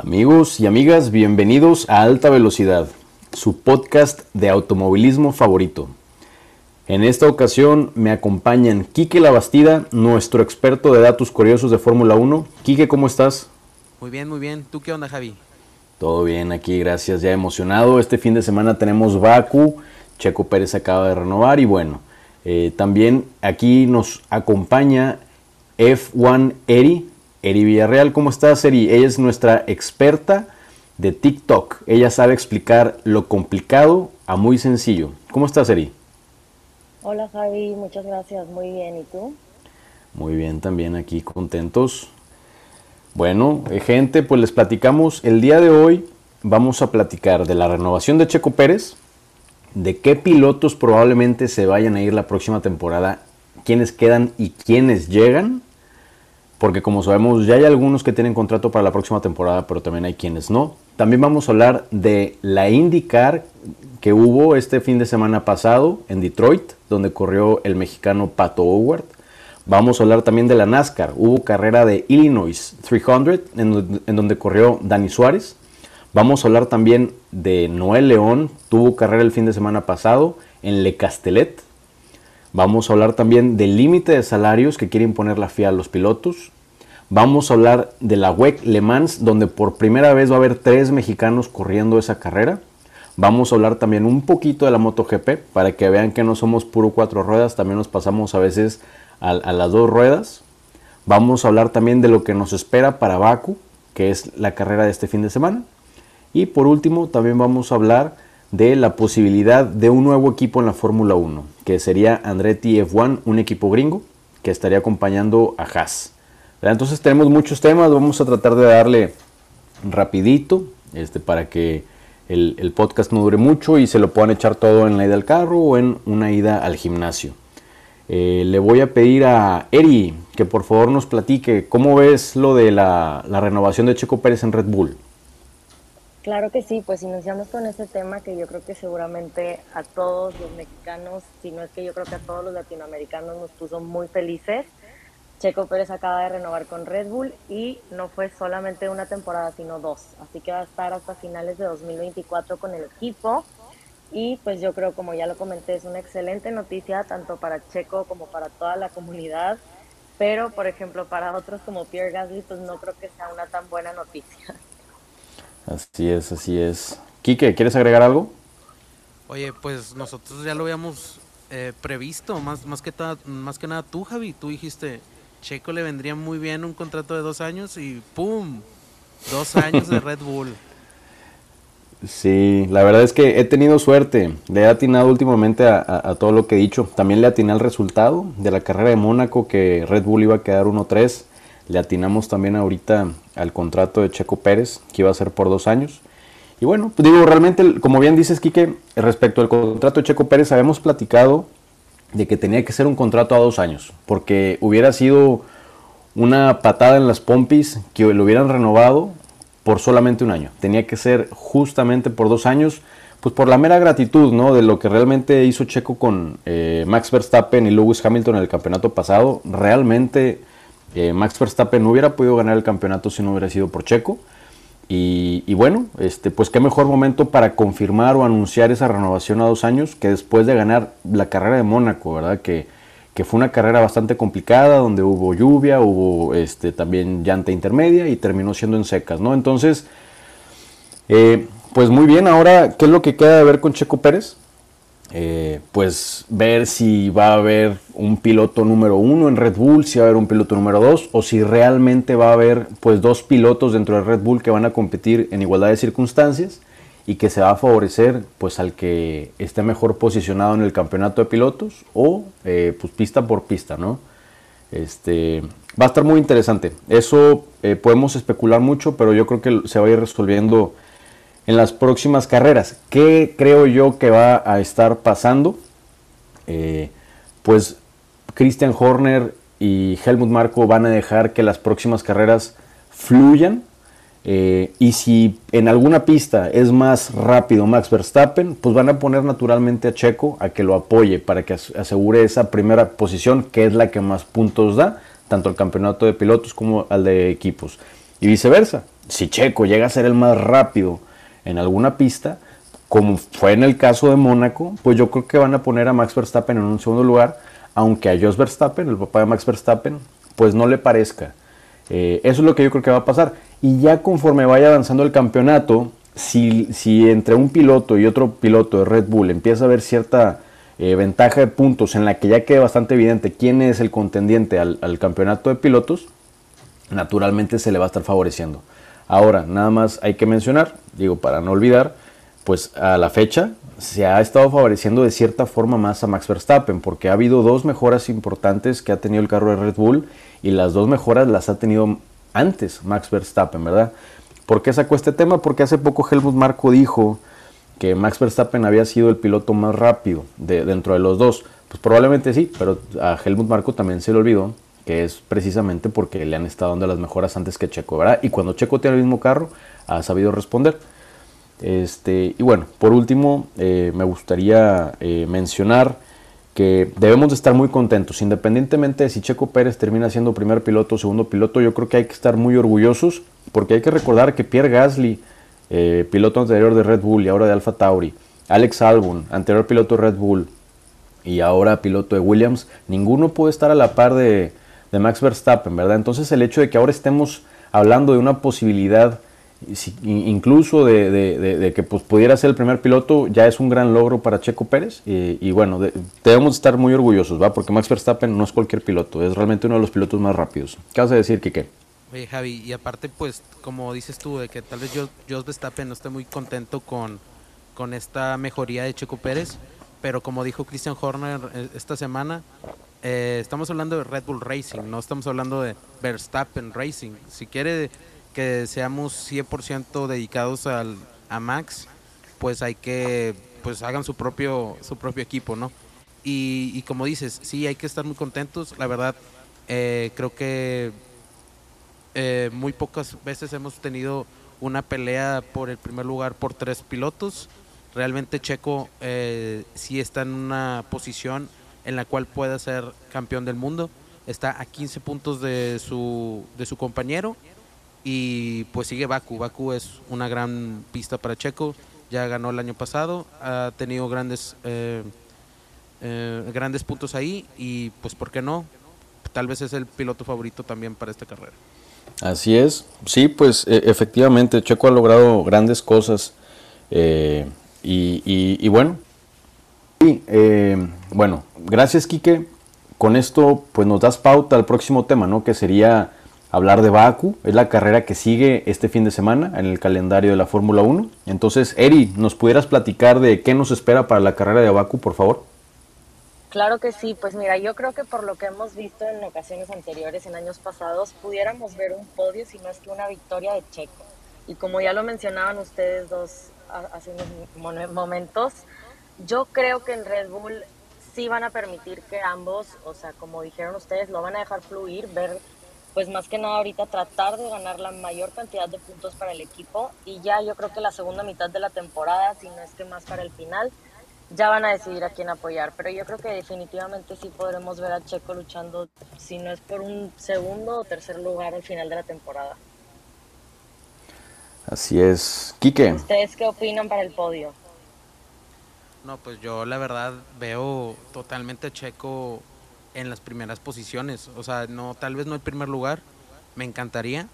Amigos y amigas, bienvenidos a Alta Velocidad, su podcast de automovilismo favorito. En esta ocasión me acompañan Quique Labastida, nuestro experto de datos curiosos de Fórmula 1. Quique, ¿cómo estás? Muy bien, muy bien. ¿Tú qué onda, Javi? Todo bien aquí, gracias. Ya emocionado. Este fin de semana tenemos Baku, Checo Pérez acaba de renovar y bueno, también aquí nos acompaña F1 Eri Villarreal. ¿Cómo estás, Eri? Ella es nuestra experta de TikTok. Ella sabe explicar lo complicado a muy sencillo. ¿Cómo estás, Eri? Hola, Javi, muchas gracias, muy bien, ¿y tú? Muy bien, también aquí contentos. Bueno, gente, pues les platicamos, el día de hoy vamos a platicar de la renovación de Checo Pérez, de qué pilotos probablemente se vayan a ir la próxima temporada, quiénes quedan y quiénes llegan, porque como sabemos ya hay algunos que tienen contrato para la próxima temporada, pero también hay quienes no. También vamos a hablar de la IndyCar que hubo este fin de semana pasado en Detroit, donde corrió el mexicano Pat O'Ward. Vamos a hablar también de la NASCAR. Hubo carrera de Illinois 300, en donde corrió Dani Suárez. Vamos a hablar también de Noel León. Tuvo carrera el fin de semana pasado en Le Castellet. Vamos a hablar también del límite de salarios que quiere imponer la FIA a los pilotos. Vamos a hablar de la WEC Le Mans, donde por primera vez va a haber 3 mexicanos corriendo esa carrera. Vamos a hablar también un poquito de la MotoGP, para que vean que no somos puro 4 ruedas, también nos pasamos a veces a las 2 ruedas. Vamos a hablar también de lo que nos espera para Baku, que es la carrera de este fin de semana. Y por último, también vamos a hablar de la posibilidad de un nuevo equipo en la Fórmula 1, que sería Andretti F1, un equipo gringo, que estaría acompañando a Haas. Entonces tenemos muchos temas, vamos a tratar de darle rapidito, para que el podcast no dure mucho y se lo puedan echar todo en la ida al carro o en una ida al gimnasio. Le voy a pedir a Eri que por favor nos platique cómo ves lo de la renovación de Checo Pérez en Red Bull. Claro que sí, pues iniciamos con este tema que yo creo que seguramente a todos los mexicanos, si no es que yo creo que a todos los latinoamericanos nos puso muy felices. Checo Pérez acaba de renovar con Red Bull y no fue solamente una temporada, sino 2. Así que va a estar hasta finales de 2024 con el equipo. Y pues yo creo, como ya lo comenté, es una excelente noticia tanto para Checo como para toda la comunidad. Pero, por ejemplo, para otros como Pierre Gasly, pues no creo que sea una tan buena noticia. Así es, así es. Quique, ¿quieres agregar algo? Oye, pues nosotros ya lo habíamos previsto. Más que nada tú, Javi, tú dijiste... Checo le vendría muy bien un contrato de 2 años y ¡pum! 2 años de Red Bull. Sí, la verdad es que he tenido suerte. Le he atinado últimamente a todo lo que he dicho. También le atiné al resultado de la carrera de Mónaco, que Red Bull iba a quedar 1-3. Le atinamos también ahorita al contrato de Checo Pérez, que iba a ser por 2 años. Y bueno, pues digo, realmente, como bien dices, Quique, respecto al contrato de Checo Pérez, habíamos platicado de que tenía que ser un contrato a 2 años, porque hubiera sido una patada en las pompis que lo hubieran renovado por solamente 1 año. Tenía que ser justamente por 2 años, pues por la mera gratitud, ¿no?, de lo que realmente hizo Checo con Max Verstappen y Lewis Hamilton en el campeonato pasado. Realmente Max Verstappen no hubiera podido ganar el campeonato si no hubiera sido por Checo. Y bueno, pues qué mejor momento para confirmar o anunciar esa renovación a 2 años que después de ganar la carrera de Mónaco, ¿verdad? Que fue una carrera bastante complicada, donde hubo lluvia, hubo también llanta intermedia y terminó siendo en secas, ¿no? Entonces, pues muy bien. Ahora, ¿qué es lo que queda de ver con Checo Pérez? Pues ver si va a haber un piloto número 1 en Red Bull, si va a haber un piloto número 2, o si realmente va a haber pues 2 pilotos dentro de Red Bull que van a competir en igualdad de circunstancias y que se va a favorecer pues al que esté mejor posicionado en el campeonato de pilotos o pues pista por pista, ¿no? Va a estar muy interesante. Eso podemos especular mucho, pero yo creo que se va a ir resolviendo en las próximas carreras. ¿Qué creo yo que va a estar pasando? Pues Christian Horner y Helmut Marko van a dejar que las próximas carreras fluyan. Y si en alguna pista es más rápido Max Verstappen, pues van a poner naturalmente a Checo a que lo apoye para que asegure esa primera posición, que es la que más puntos da, tanto al campeonato de pilotos como al de equipos. Y viceversa, si Checo llega a ser el más rápido en alguna pista, como fue en el caso de Mónaco, pues yo creo que van a poner a Max Verstappen en un segundo lugar, aunque a George Verstappen, el papá de Max Verstappen, pues no le parezca. Eso es lo que yo creo que va a pasar. Y ya conforme vaya avanzando el campeonato, si entre un piloto y otro piloto de Red Bull empieza a haber cierta ventaja de puntos en la que ya quede bastante evidente quién es el contendiente al campeonato de pilotos, naturalmente se le va a estar favoreciendo. Ahora, nada más hay que mencionar, digo, para no olvidar, pues a la fecha se ha estado favoreciendo de cierta forma más a Max Verstappen, porque ha habido dos mejoras importantes que ha tenido el carro de Red Bull, y las dos mejoras las ha tenido antes Max Verstappen, ¿verdad? ¿Por qué sacó este tema? Porque hace poco Helmut Marko dijo que Max Verstappen había sido el piloto más rápido dentro de los dos. Pues probablemente sí, pero a Helmut Marko también se le olvidó que es precisamente porque le han estado dando las mejoras antes que Checo, ¿verdad? Y cuando Checo tiene el mismo carro, ha sabido responder. Y bueno, por último, me gustaría mencionar que debemos de estar muy contentos, independientemente de si Checo Pérez termina siendo primer piloto o segundo piloto. Yo creo que hay que estar muy orgullosos, porque hay que recordar que Pierre Gasly, piloto anterior de Red Bull y ahora de Alfa Tauri, Alex Albon, anterior piloto de Red Bull y ahora piloto de Williams, ninguno puede estar a la par de Max Verstappen, ¿verdad? Entonces el hecho de que ahora estemos hablando de una posibilidad incluso de que pues, pudiera ser el primer piloto, ya es un gran logro para Checo Pérez, y bueno, debemos estar muy orgullosos, ¿va? Porque Max Verstappen no es cualquier piloto, es realmente uno de los pilotos más rápidos. ¿Qué vas a decir, Quique? Oye, Javi, y aparte pues como dices tú, de que tal vez George Verstappen no esté muy contento con esta mejoría de Checo Pérez, pero como dijo Christian Horner esta semana, estamos hablando de Red Bull Racing, no estamos hablando de Verstappen Racing. Si quiere que seamos 100% dedicados a Max, pues hay que, pues hagan su propio equipo, ¿no? Y como dices, sí, hay que estar muy contentos. La verdad, creo que muy pocas veces hemos tenido una pelea por el primer lugar por tres pilotos. Realmente Checo sí está en una posición en la cual pueda ser campeón del mundo. Está a 15 puntos de su compañero. Y pues sigue Baku. Baku es una gran pista para Checo, ya ganó el año pasado, ha tenido grandes puntos ahí, y pues por qué no, tal vez es el piloto favorito también para esta carrera. Así es, sí, pues efectivamente Checo ha logrado grandes cosas, y bueno. Sí, bueno, gracias, Quique. Con esto pues nos das pauta al próximo tema, ¿no? Que sería hablar de Baku. Es la carrera que sigue este fin de semana en el calendario de la Fórmula 1. Entonces, Eri, ¿nos pudieras platicar de qué nos espera para la carrera de Baku, por favor? Claro que sí. Pues mira, yo creo que por lo que hemos visto en ocasiones anteriores, en años pasados, pudiéramos ver un podio, si no es que una victoria de Checo. Y como ya lo mencionaban ustedes dos hace unos momentos, yo creo que en Red Bull sí van a permitir que ambos, o sea, como dijeron ustedes, lo van a dejar fluir, ver, pues más que nada ahorita tratar de ganar la mayor cantidad de puntos para el equipo, y ya yo creo que la segunda mitad de la temporada, si no es que más para el final, ya van a decidir a quién apoyar. Pero yo creo que definitivamente sí podremos ver a Checo luchando, si no es por un segundo o tercer lugar al final de la temporada. Así es. Quique, ¿ustedes qué opinan para el podio? No, pues yo la verdad veo totalmente a Checo en las primeras posiciones, o sea, no, tal vez no el primer lugar, me encantaría,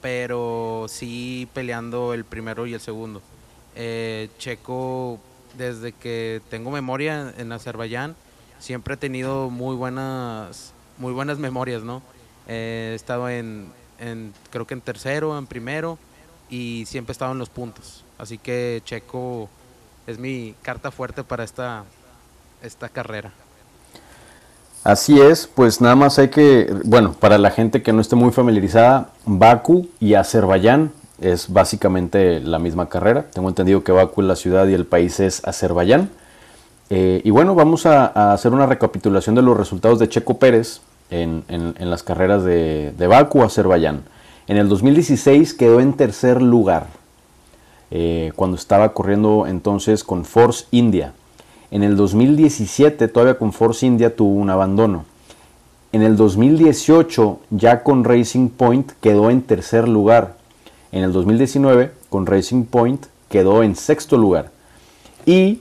pero sí peleando el primero y el segundo. Checo, desde que tengo memoria en Azerbaiyán, siempre he tenido muy buenas memorias, ¿no? He estado creo que en tercero, en primero, y siempre he estado en los puntos. Así que Checo es mi carta fuerte para esta carrera. Así es, pues nada más hay que, bueno, para la gente que no esté muy familiarizada, Bakú y Azerbaiyán es básicamente la misma carrera. Tengo entendido que Bakú es la ciudad y el país es Azerbaiyán. Y bueno, vamos a hacer una recapitulación de los resultados de Checo Pérez en las carreras de Bakú a Azerbaiyán. En el 2016 quedó en tercer lugar, cuando estaba corriendo entonces con Force India. En el 2017, todavía con Force India, tuvo un abandono. En el 2018, ya con Racing Point, quedó en tercer lugar. En el 2019, con Racing Point, quedó en sexto lugar. Y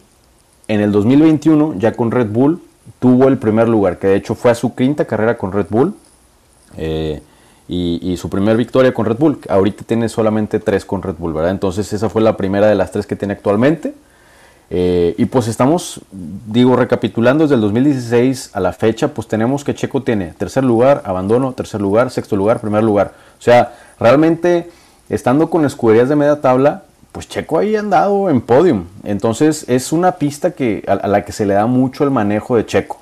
en el 2021, ya con Red Bull, tuvo el primer lugar, que de hecho fue a su quinta carrera con Red Bull. Y su primera victoria con Red Bull. Ahorita tiene solamente 3 con Red Bull, ¿verdad? Entonces esa fue la primera de las 3 que tiene actualmente. Y pues estamos, digo, recapitulando desde el 2016 a la fecha, pues tenemos que Checo tiene tercer lugar, abandono, tercer lugar, sexto lugar, primer lugar. O sea, realmente estando con escuderías de media tabla, pues Checo ahí ha andado en podium. Entonces es una pista que, a la que se le da mucho el manejo de Checo.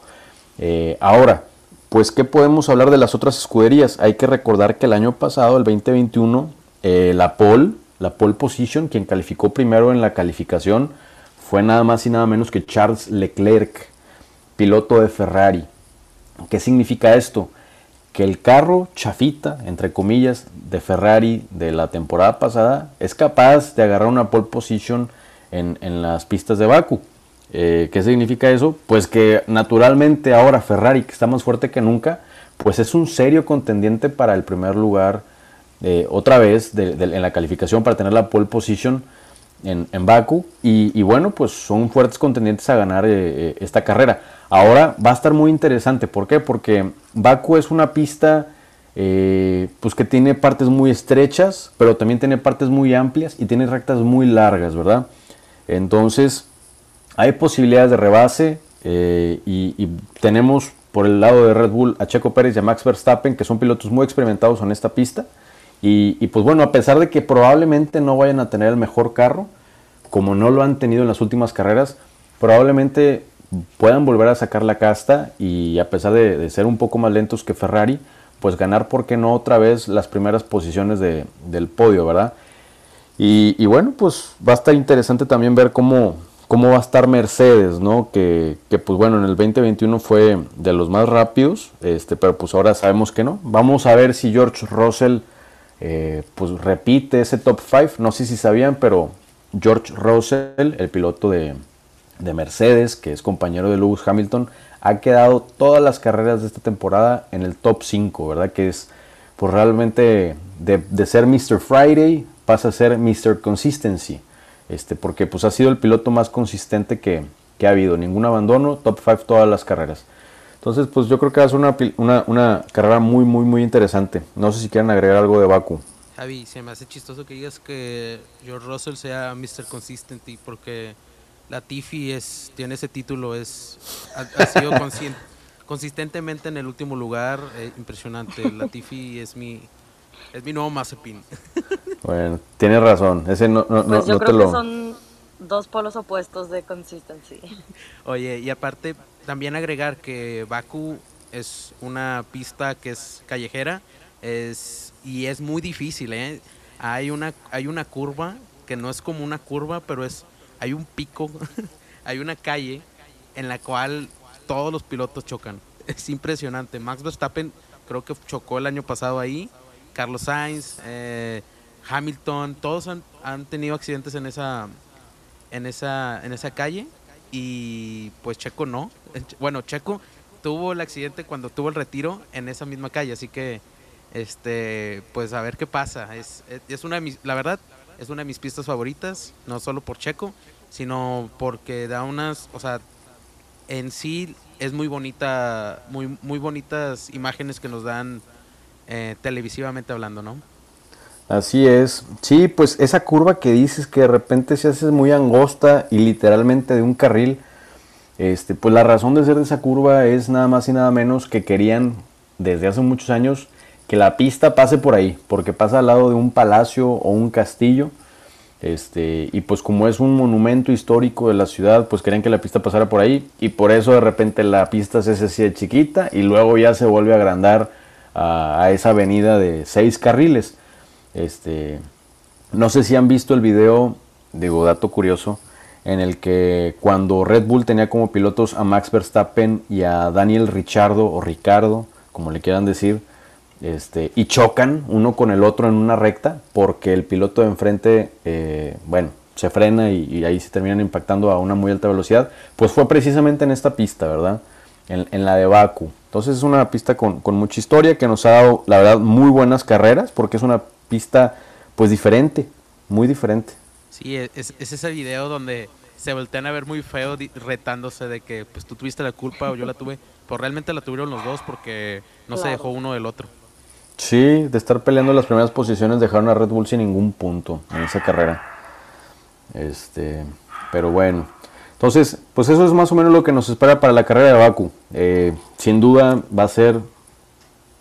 Ahora, pues ¿qué podemos hablar de las otras escuderías? Hay que recordar que el año pasado, el 2021, la pole position, quien calificó primero en la calificación, fue nada más y nada menos que Charles Leclerc, piloto de Ferrari. ¿Qué significa esto? Que el carro chafita, entre comillas, de Ferrari de la temporada pasada es capaz de agarrar una pole position en las pistas de Baku. ¿Qué significa eso? Pues que naturalmente ahora Ferrari, que está más fuerte que nunca, pues es un serio contendiente para el primer lugar, otra vez en la calificación, para tener la pole position en Baku, y bueno, pues son fuertes contendientes a ganar esta carrera. Ahora va a estar muy interesante. ¿Por qué? Porque Baku es una pista pues que tiene partes muy estrechas, pero también tiene partes muy amplias y tiene rectas muy largas, ¿verdad? Entonces hay posibilidades de rebase, y tenemos por el lado de Red Bull a Checo Pérez y a Max Verstappen, que son pilotos muy experimentados en esta pista. Y pues bueno, a pesar de que probablemente no vayan a tener el mejor carro, como no lo han tenido en las últimas carreras, probablemente puedan volver a sacar la casta, y a pesar de ser un poco más lentos que Ferrari, pues ganar, ¿por qué no?, otra vez las primeras posiciones del podio, ¿verdad? Y bueno, pues va a estar interesante también ver cómo va a estar Mercedes, ¿no? Que pues bueno, en el 2021 fue de los más rápidos, pero pues ahora sabemos que no. Vamos a ver si George Russell pues repite ese top 5. No sé si sabían, pero George Russell, el piloto de Mercedes, que es compañero de Lewis Hamilton, ha quedado todas las carreras de esta temporada en el top 5, ¿verdad? Que es pues realmente de ser Mr. Friday pasa a ser Mr. Consistency, porque pues ha sido el piloto más consistente que ha habido. Ningún abandono, top 5 todas las carreras. Entonces, pues yo creo que va a ser una carrera muy, muy, muy interesante. No sé si quieren agregar algo de Baku. Javi, se me hace chistoso que digas que George Russell sea Mr. Consistency, porque Latifi tiene ese título, ha sido consistentemente en el último lugar. Impresionante. Latifi es mi nuevo Mazepin. Bueno, tienes razón. Ese no, yo no creo que son dos polos opuestos de consistency. Oye, y aparte, también agregar que Baku es una pista que es callejera, y es muy difícil, ¿eh? Hay una curva que no es como una curva, pero hay un pico, hay una calle en la cual todos los pilotos chocan. Es impresionante. Max Verstappen creo que chocó el año pasado ahí, Carlos Sainz, Hamilton, todos han tenido accidentes en esa calle. Y pues Checo no. Bueno, Checo tuvo el accidente cuando tuvo el retiro en esa misma calle, así que pues a ver qué pasa. Es una de mis, la verdad, es una de mis pistas favoritas, no solo por Checo, sino porque da unas, o sea, en sí es muy bonita, muy muy bonitas imágenes que nos dan, televisivamente hablando, ¿no? Así es. Sí, pues esa curva que dices que de repente se hace muy angosta y literalmente de un carril, pues la razón de ser de esa curva es nada más y nada menos que querían desde hace muchos años que la pista pase por ahí, porque pasa al lado de un palacio o un castillo, y pues como es un monumento histórico de la ciudad, pues querían que la pista pasara por ahí, y por eso de repente la pista se hace así de chiquita y luego ya se vuelve a agrandar a esa avenida de 6 carriles. No sé si han visto el video, digo, dato curioso, en el que cuando Red Bull tenía como pilotos a Max Verstappen y a Daniel Ricciardo, o Ricardo, como le quieran decir, y chocan uno con el otro en una recta, porque el piloto de enfrente, bueno, se frena y ahí se terminan impactando a una muy alta velocidad. Pues fue precisamente en esta pista, ¿verdad? en la de Baku. Entonces es una pista con mucha historia, que nos ha dado, la verdad, muy buenas carreras, porque es una pista pues diferente, muy diferente. Sí, es ese video donde se voltean a ver muy feo retándose de que pues tú tuviste la culpa o yo la tuve, pero realmente la tuvieron los dos porque no se dejó uno del otro. Sí, de estar peleando las primeras posiciones dejaron a Red Bull sin ningún punto en esa carrera. Pero bueno, entonces pues eso es más o menos lo que nos espera para la carrera de Baku. Sin duda va a ser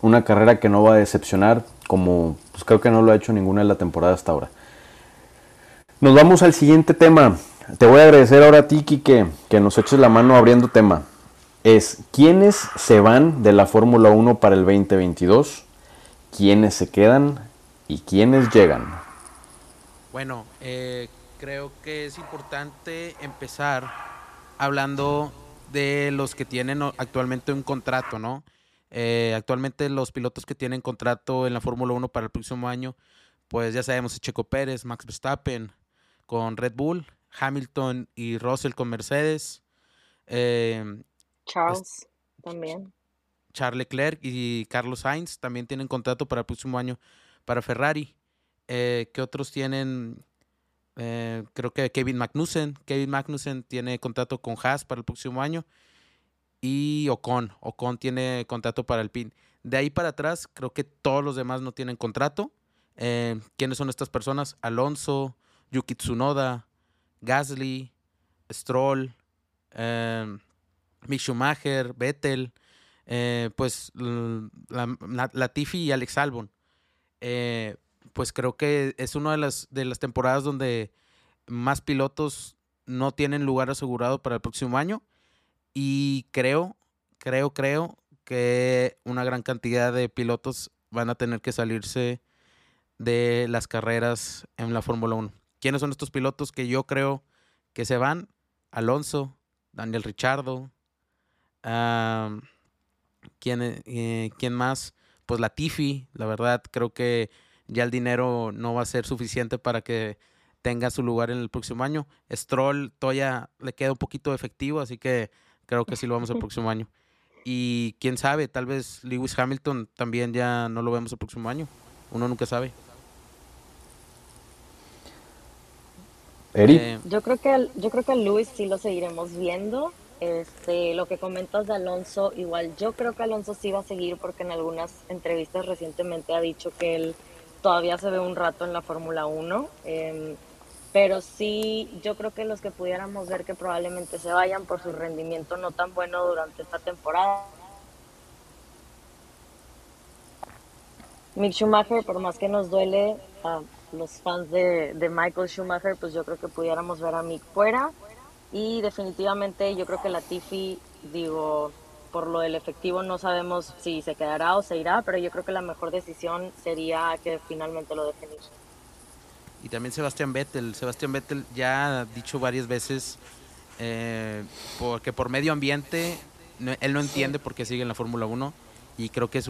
una carrera que no va a decepcionar, como pues creo que no lo ha hecho ninguna de la temporada hasta ahora. Nos vamos al siguiente tema. Te voy a agradecer ahora a ti, Quique, que nos eches la mano abriendo tema. Es quiénes se van de la Fórmula 1 para el 2022, quiénes se quedan y quiénes llegan. Bueno, creo que es importante empezar hablando de los que tienen actualmente un contrato, ¿no? Actualmente los pilotos que tienen contrato en la Fórmula 1 para el próximo año, pues ya sabemos, Checo Pérez, Max Verstappen con Red Bull, Hamilton y Russell con Mercedes, Charles también, Charles Leclerc y Carlos Sainz también tienen contrato para el próximo año para Ferrari. ¿Qué otros tienen? Creo que Kevin Magnussen tiene contrato con Haas para el próximo año, y Ocon tiene contrato para Alpine. De ahí para atrás creo que todos los demás no tienen contrato. ¿Quiénes son estas personas? Alonso, Yuki Tsunoda, Gasly, Stroll, Mick Schumacher, Vettel, pues Latifi y Alex Albon. Pues creo que es una de las temporadas donde más pilotos no tienen lugar asegurado para el próximo año, y creo que una gran cantidad de pilotos van a tener que salirse de las carreras en la Fórmula 1. ¿Quiénes son estos pilotos que yo creo que se van? Alonso, Daniel Ricciardo, ¿quién más? Pues Latifi. La verdad, creo que ya el dinero no va a ser suficiente para que tenga su lugar en el próximo año. Stroll todavía le queda un poquito de efectivo, así que creo que sí lo vamos el próximo año. Y quién sabe, tal vez Lewis Hamilton también ya no lo vemos el próximo año. Uno nunca sabe. Eri. Yo creo que a Lewis sí lo seguiremos viendo. Lo que comentas de Alonso, igual yo creo que Alonso sí va a seguir, porque en algunas entrevistas recientemente ha dicho que él todavía se ve un rato en la Fórmula 1. Pero sí, yo creo que los que pudiéramos ver que probablemente se vayan por su rendimiento no tan bueno durante esta temporada. Mick Schumacher, por más que nos duele a los fans de Michael Schumacher, pues yo creo que pudiéramos ver a Mick fuera. Y definitivamente yo creo que Latifi, por lo del efectivo no sabemos si se quedará o se irá, pero yo creo que la mejor decisión sería que finalmente lo dejen ir. Y también Sebastián Vettel ya ha dicho varias veces porque por medio ambiente él no entiende por qué sigue en la Fórmula 1. Y creo que es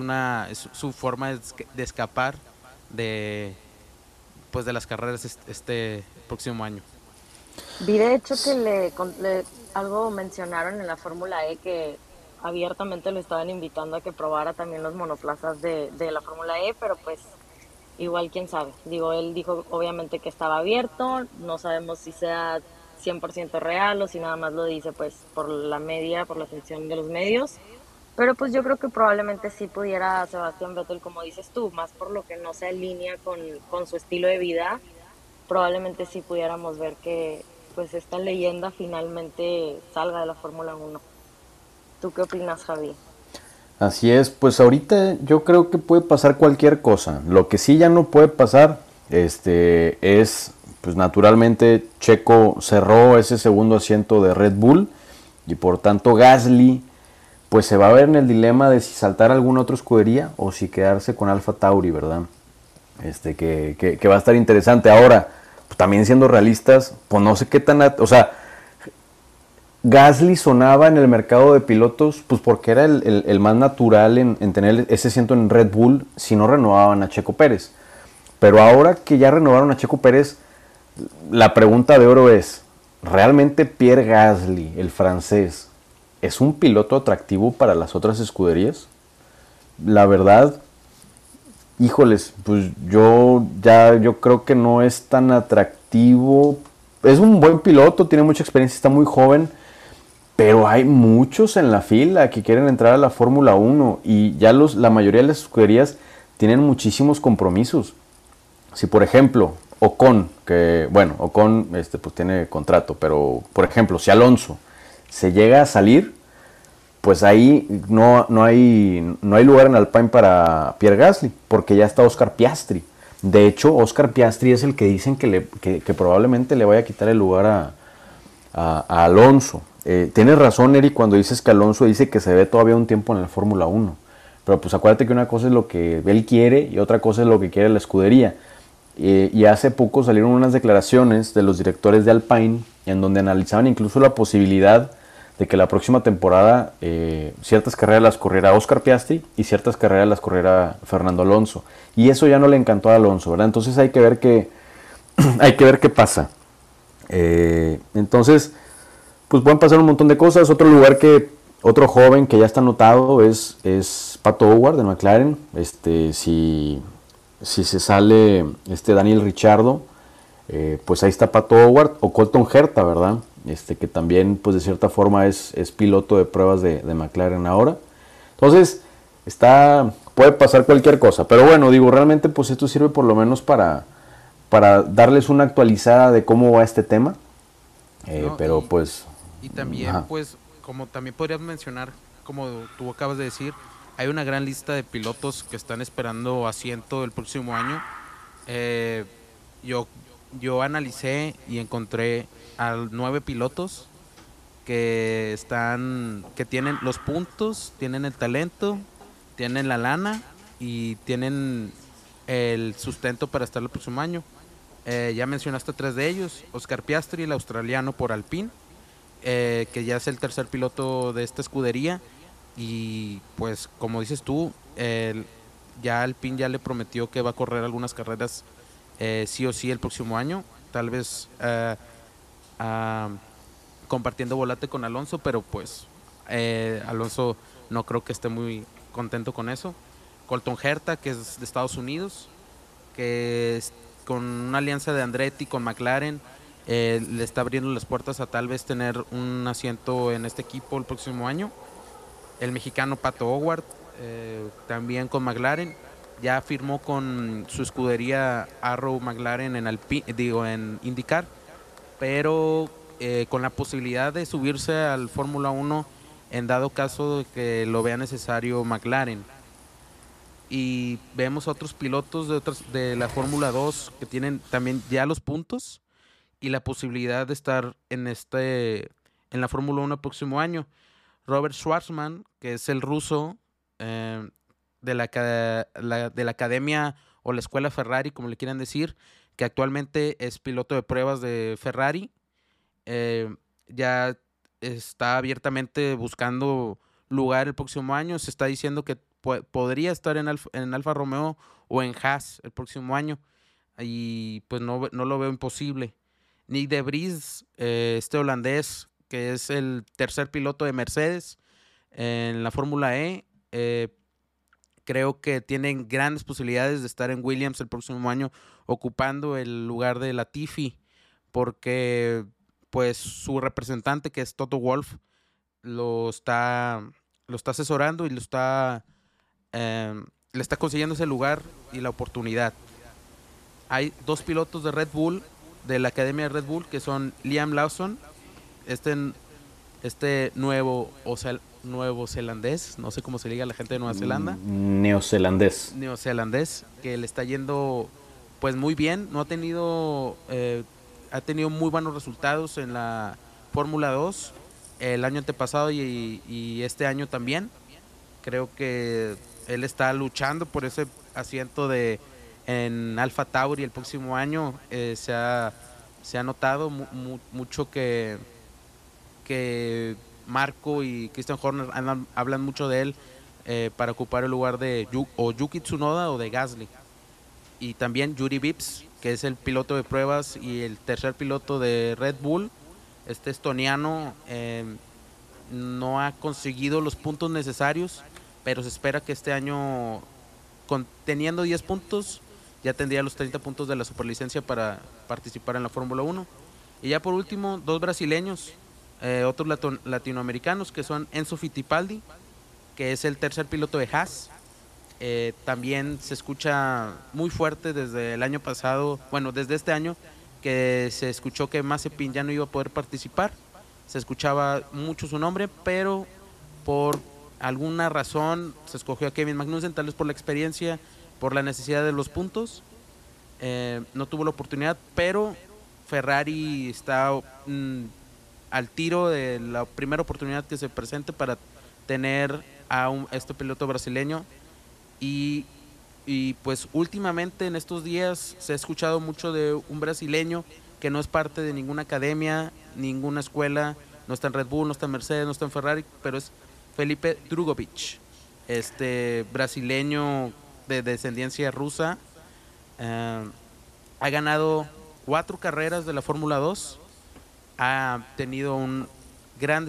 su forma de escapar de las carreras este próximo año. Vi de hecho que algo mencionaron en la Fórmula E, que abiertamente lo estaban invitando a que probara también los monoplazas de la Fórmula E, pero pues igual quién sabe. Él dijo obviamente que estaba abierto, no sabemos si sea 100% real o si nada más lo dice pues por la atención de los medios. Pero pues yo creo que probablemente sí pudiera Sebastián Vettel, como dices tú, más por lo que no se alinea con su estilo de vida, probablemente sí pudiéramos ver que pues esta leyenda finalmente salga de la Fórmula 1. ¿Tú qué opinas, Javi? Así es, pues ahorita yo creo que puede pasar cualquier cosa. Lo que sí ya no puede pasar es, pues naturalmente Checo cerró ese segundo asiento de Red Bull, y por tanto Gasly pues se va a ver en el dilema de si saltar a alguna otra escudería o si quedarse con Alfa Tauri, ¿verdad? Que va a estar interesante. Ahora, pues también siendo realistas, pues no sé qué tan... O sea, Gasly sonaba en el mercado de pilotos, pues porque era el más natural en tener ese asiento en Red Bull si no renovaban a Checo Pérez. Pero ahora que ya renovaron a Checo Pérez, la pregunta de oro es, ¿realmente Pierre Gasly, el francés, ¿es un piloto atractivo para las otras escuderías? La verdad, híjoles, pues yo creo que no es tan atractivo. Es un buen piloto, tiene mucha experiencia, está muy joven, pero hay muchos en la fila que quieren entrar a la Fórmula 1 y ya la mayoría de las escuderías tienen muchísimos compromisos. Si por ejemplo Ocon, que bueno, Ocon pues tiene contrato, pero por ejemplo si Alonso se llega a salir, pues ahí no hay lugar en Alpine para Pierre Gasly, porque ya está Oscar Piastri. De hecho, Oscar Piastri es el que dicen que probablemente le vaya a quitar el lugar a Alonso. Tienes razón, Eri, cuando dices que Alonso dice que se ve todavía un tiempo en la Fórmula 1. Pero pues acuérdate que una cosa es lo que él quiere y otra cosa es lo que quiere la escudería. Y hace poco salieron unas declaraciones de los directores de Alpine en donde analizaban incluso la posibilidad de que la próxima temporada ciertas carreras las corriera Oscar Piastri y ciertas carreras las corriera Fernando Alonso. Y eso ya no le encantó a Alonso, ¿verdad? Entonces hay que ver qué pasa. Entonces, pues pueden pasar un montón de cosas. Otro joven que ya está anotado es Pat O'Ward de McLaren. Si se sale Daniel Ricciardo, pues ahí está Pat O'Ward o Colton Herta, ¿verdad? Que también, pues de cierta forma, es piloto de pruebas de McLaren ahora. Entonces, puede pasar cualquier cosa. Pero bueno, digo, realmente, pues esto sirve por lo menos para darles una actualizada de cómo va este tema. Y también, ajá, pues, como también podrías mencionar, como tú acabas de decir, hay una gran lista de pilotos que están esperando asiento el próximo año. Yo analicé y encontré a 9 pilotos que tienen los puntos, tienen el talento, tienen la lana y tienen el sustento para estar el próximo año. Ya mencionaste 3 de ellos: Oscar Piastri, el australiano por Alpine, que ya es el tercer piloto de esta escudería, y pues como dices tú, ya Alpine ya le prometió que va a correr algunas carreras sí o sí el próximo año, tal vez compartiendo volante con Alonso, pero pues Alonso no creo que esté muy contento con eso. Colton Herta, que es de Estados Unidos, que con una alianza de Andretti con McLaren le está abriendo las puertas a tal vez tener un asiento en este equipo el próximo año. El mexicano Pat O'Ward, también con McLaren, ya firmó con su escudería Arrow McLaren en IndyCar, pero con la posibilidad de subirse al Fórmula 1 en dado caso de que lo vea necesario McLaren. Y vemos a otros pilotos de la Fórmula 2 que tienen también ya los puntos y la posibilidad de estar en la Fórmula 1 el próximo año. Robert Schwarzman, que es el ruso de la academia o la escuela Ferrari, como le quieran decir, que actualmente es piloto de pruebas de Ferrari, ya está abiertamente buscando lugar el próximo año. Se está diciendo que podría estar en Alfa Romeo o en Haas el próximo año, y pues no lo veo imposible. Nick de Vries, este holandés, que es el tercer piloto de Mercedes en la Fórmula E, creo que tienen grandes posibilidades de estar en Williams el próximo año, ocupando el lugar de Latifi, porque pues su representante, que es Toto Wolff, lo está asesorando y le está consiguiendo ese lugar y la oportunidad. Hay 2 pilotos de Red Bull, de la academia de Red Bull, que son Liam Lawson, nuevo zelandés, no sé cómo se liga a la gente de Nueva Zelanda. Neozelandés, que le está yendo pues muy bien. Ha tenido muy buenos resultados en la Fórmula 2 el año antepasado y este año también. Creo que él está luchando por ese asiento en Alfa Tauri el próximo año. Se ha notado mucho que Marko y Christian Horner hablan mucho de él para ocupar el lugar de Yuki Tsunoda o de Gasly. Y también Yuri Vips, que es el piloto de pruebas y el tercer piloto de Red Bull, estoniano, no ha conseguido los puntos necesarios, pero se espera que este año, teniendo 10 puntos, ya tendría los 30 puntos de la superlicencia para participar en la Fórmula 1. Y ya por último, dos brasileños, otros latinoamericanos, que son Enzo Fittipaldi, que es el tercer piloto de Haas. También se escucha muy fuerte desde el año pasado, bueno, desde este año, que se escuchó que Mazepin ya no iba a poder participar. Se escuchaba mucho su nombre, pero por alguna razón se escogió a Kevin Magnussen, tal vez por la experiencia, por la necesidad de los puntos. No tuvo la oportunidad, pero Ferrari está al tiro de la primera oportunidad que se presente para tener a este piloto brasileño. Y pues últimamente en estos días se ha escuchado mucho de un brasileño que no es parte de ninguna academia, ninguna escuela, no está en Red Bull, no está en Mercedes, no está en Ferrari, pero es Felipe Drugovich, este brasileño de descendencia rusa. Ha ganado 4 carreras de la Fórmula 2, ha tenido una gran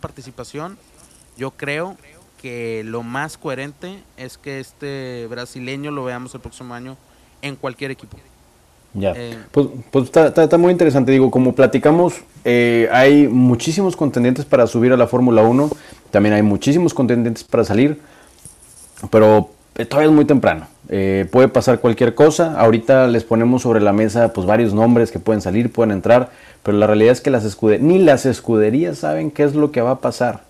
participación. Yo creo que lo más coherente es que este brasileño lo veamos el próximo año en cualquier equipo. Ya, pues está muy interesante. Digo, como platicamos, hay muchísimos contendientes para subir a la Fórmula 1, también hay muchísimos contendientes para salir, pero todavía es muy temprano, puede pasar cualquier cosa. Ahorita les ponemos sobre la mesa pues varios nombres que pueden salir, pueden entrar, pero la realidad es que ni las escuderías saben qué es lo que va a pasar,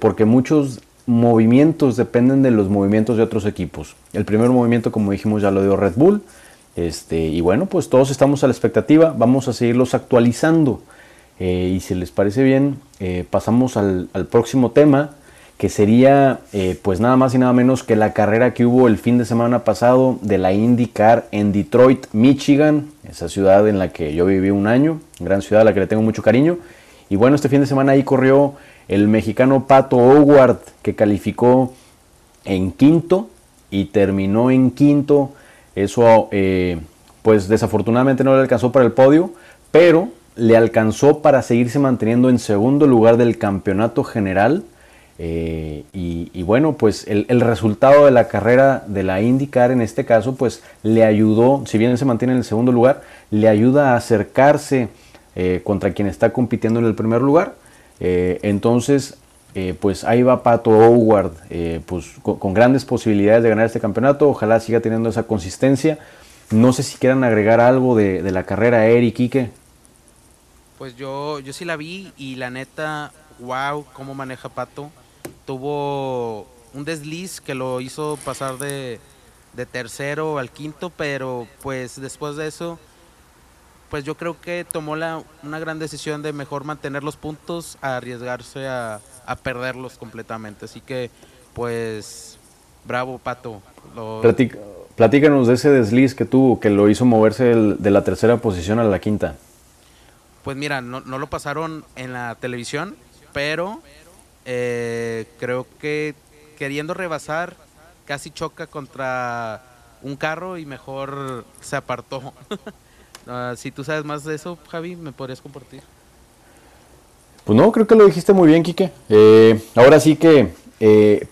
porque muchos movimientos dependen de los movimientos de otros equipos. El primer movimiento, como dijimos, ya lo dio Red Bull. Y bueno, pues todos estamos a la expectativa, vamos a seguirlos actualizando. Y si les parece bien, pasamos al próximo tema, que sería pues nada más y nada menos que la carrera que hubo el fin de semana pasado de la IndyCar en Detroit, Michigan, esa ciudad en la que yo viví un año, gran ciudad a la que le tengo mucho cariño. Y bueno, este fin de semana ahí corrió el mexicano Pat O'Ward, que calificó en quinto y terminó en quinto. Eso pues desafortunadamente no le alcanzó para el podio, pero le alcanzó para seguirse manteniendo en segundo lugar del campeonato general. Y bueno, pues el resultado de la carrera de la IndyCar en este caso pues le ayudó, si bien se mantiene en el segundo lugar, le ayuda a acercarse contra quien está compitiendo en el primer lugar. Pues ahí va Pat O'Ward, pues con grandes posibilidades de ganar este campeonato. Ojalá siga teniendo esa consistencia. No sé si quieran agregar algo de la carrera, Eri, Quique. Pues yo sí la vi y la neta, wow, cómo maneja Pato. Tuvo un desliz que lo hizo pasar de tercero al quinto, pero pues después de eso, pues yo creo que tomó una gran decisión de mejor mantener los puntos a arriesgarse a perderlos completamente. Así que, pues, bravo, Pato. Platícanos de ese desliz que tuvo, que lo hizo moverse de la tercera posición a la quinta. Pues mira, no lo pasaron en la televisión, pero creo que queriendo rebasar, casi choca contra un carro y mejor se apartó. Si tú sabes más de eso, Javi, ¿me podrías compartir? Pues no, creo que lo dijiste muy bien, Quique. Ahora sí que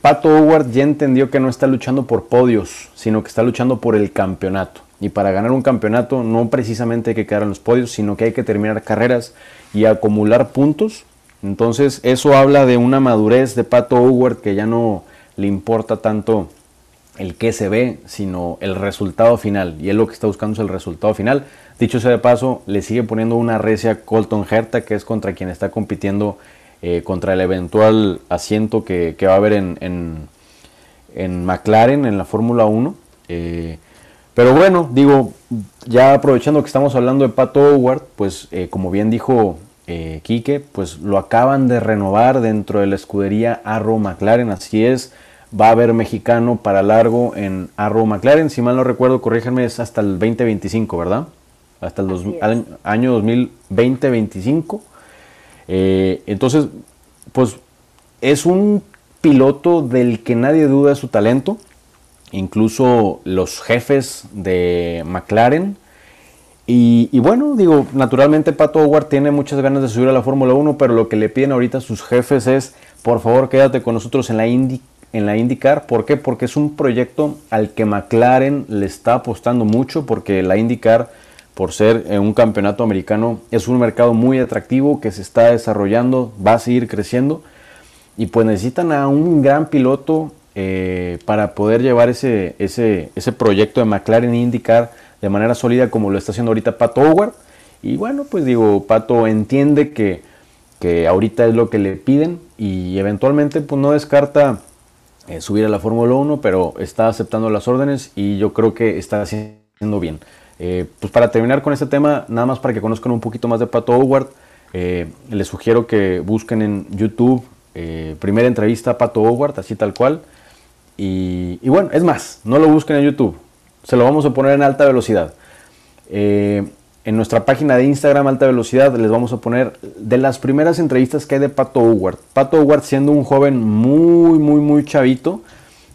Pat O'Ward ya entendió que no está luchando por podios, sino que está luchando por el campeonato. Y para ganar un campeonato no precisamente hay que quedar en los podios, sino que hay que terminar carreras y acumular puntos. Entonces eso habla de una madurez de Pat O'Ward, que ya no le importa tanto el qué se ve, sino el resultado final. Y él lo que está buscando es el resultado final. Dicho sea de paso, le sigue poniendo una recia a Colton Herta, que es contra quien está compitiendo contra el eventual asiento que va a haber en McLaren, en la Fórmula 1. Pero bueno, digo, ya aprovechando que estamos hablando de Pat O'Ward, pues como bien dijo Quique, pues lo acaban de renovar dentro de la escudería Arrow McLaren, así es. Va a haber mexicano para largo en Arrow McLaren, si mal no recuerdo, corríjanme, es hasta el 2025, ¿verdad? Hasta el año 2020-25. Entonces, pues es un piloto del que nadie duda de su talento, incluso los jefes de McLaren. Y bueno, digo, naturalmente Pat O'Ward tiene muchas ganas de subir a la Fórmula 1, pero lo que le piden ahorita a sus jefes es, por favor, quédate con nosotros en la IndyCar. ¿Por qué? Porque es un proyecto al que McLaren le está apostando mucho, porque la IndyCar, por ser un campeonato americano, es un mercado muy atractivo que se está desarrollando, va a seguir creciendo, y pues necesitan a un gran piloto para poder llevar ese proyecto de McLaren e IndyCar de manera sólida como lo está haciendo ahorita Pat O'Ward. Y bueno, pues digo, Pato entiende que ahorita es lo que le piden y eventualmente pues no descarta subir a la Fórmula 1, pero está aceptando las órdenes y yo creo que está haciendo bien. Pues para terminar con este tema, nada más para que conozcan un poquito más de Pat O'Ward, les sugiero que busquen en YouTube primera entrevista a Pat O'Ward, así tal cual. Y bueno, es más, no lo busquen en YouTube. Se lo vamos a poner en alta velocidad. En nuestra página de Instagram Alta Velocidad les vamos a poner de las primeras entrevistas que hay de Pat O'Ward. Pat O'Ward siendo un joven muy chavito.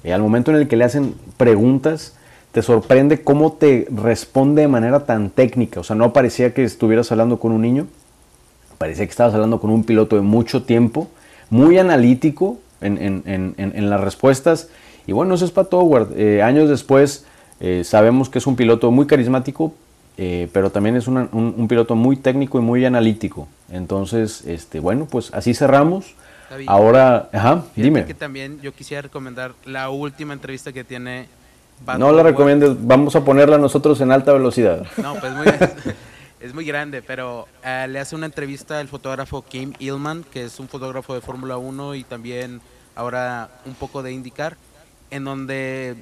Al momento en el que le hacen preguntas, te sorprende cómo te responde de manera tan técnica. O sea, no parecía que estuvieras hablando con un niño. Parecía que estabas hablando con un piloto de mucho tiempo. Muy analítico en las respuestas. Y bueno, eso es Pat O'Ward. Años después... sabemos que es un piloto muy carismático, pero también es un piloto muy técnico y muy analítico. Entonces, bueno, pues así cerramos. Javi, ahora, dime. Que también yo quisiera recomendar la última entrevista que tiene Pat O'Ward. No la recomiendes, vamos a ponerla nosotros en alta velocidad. No, pues es muy grande, pero le hace una entrevista al fotógrafo Kim Hillman, que es un fotógrafo de Fórmula 1 y también ahora un poco de IndyCar, en donde...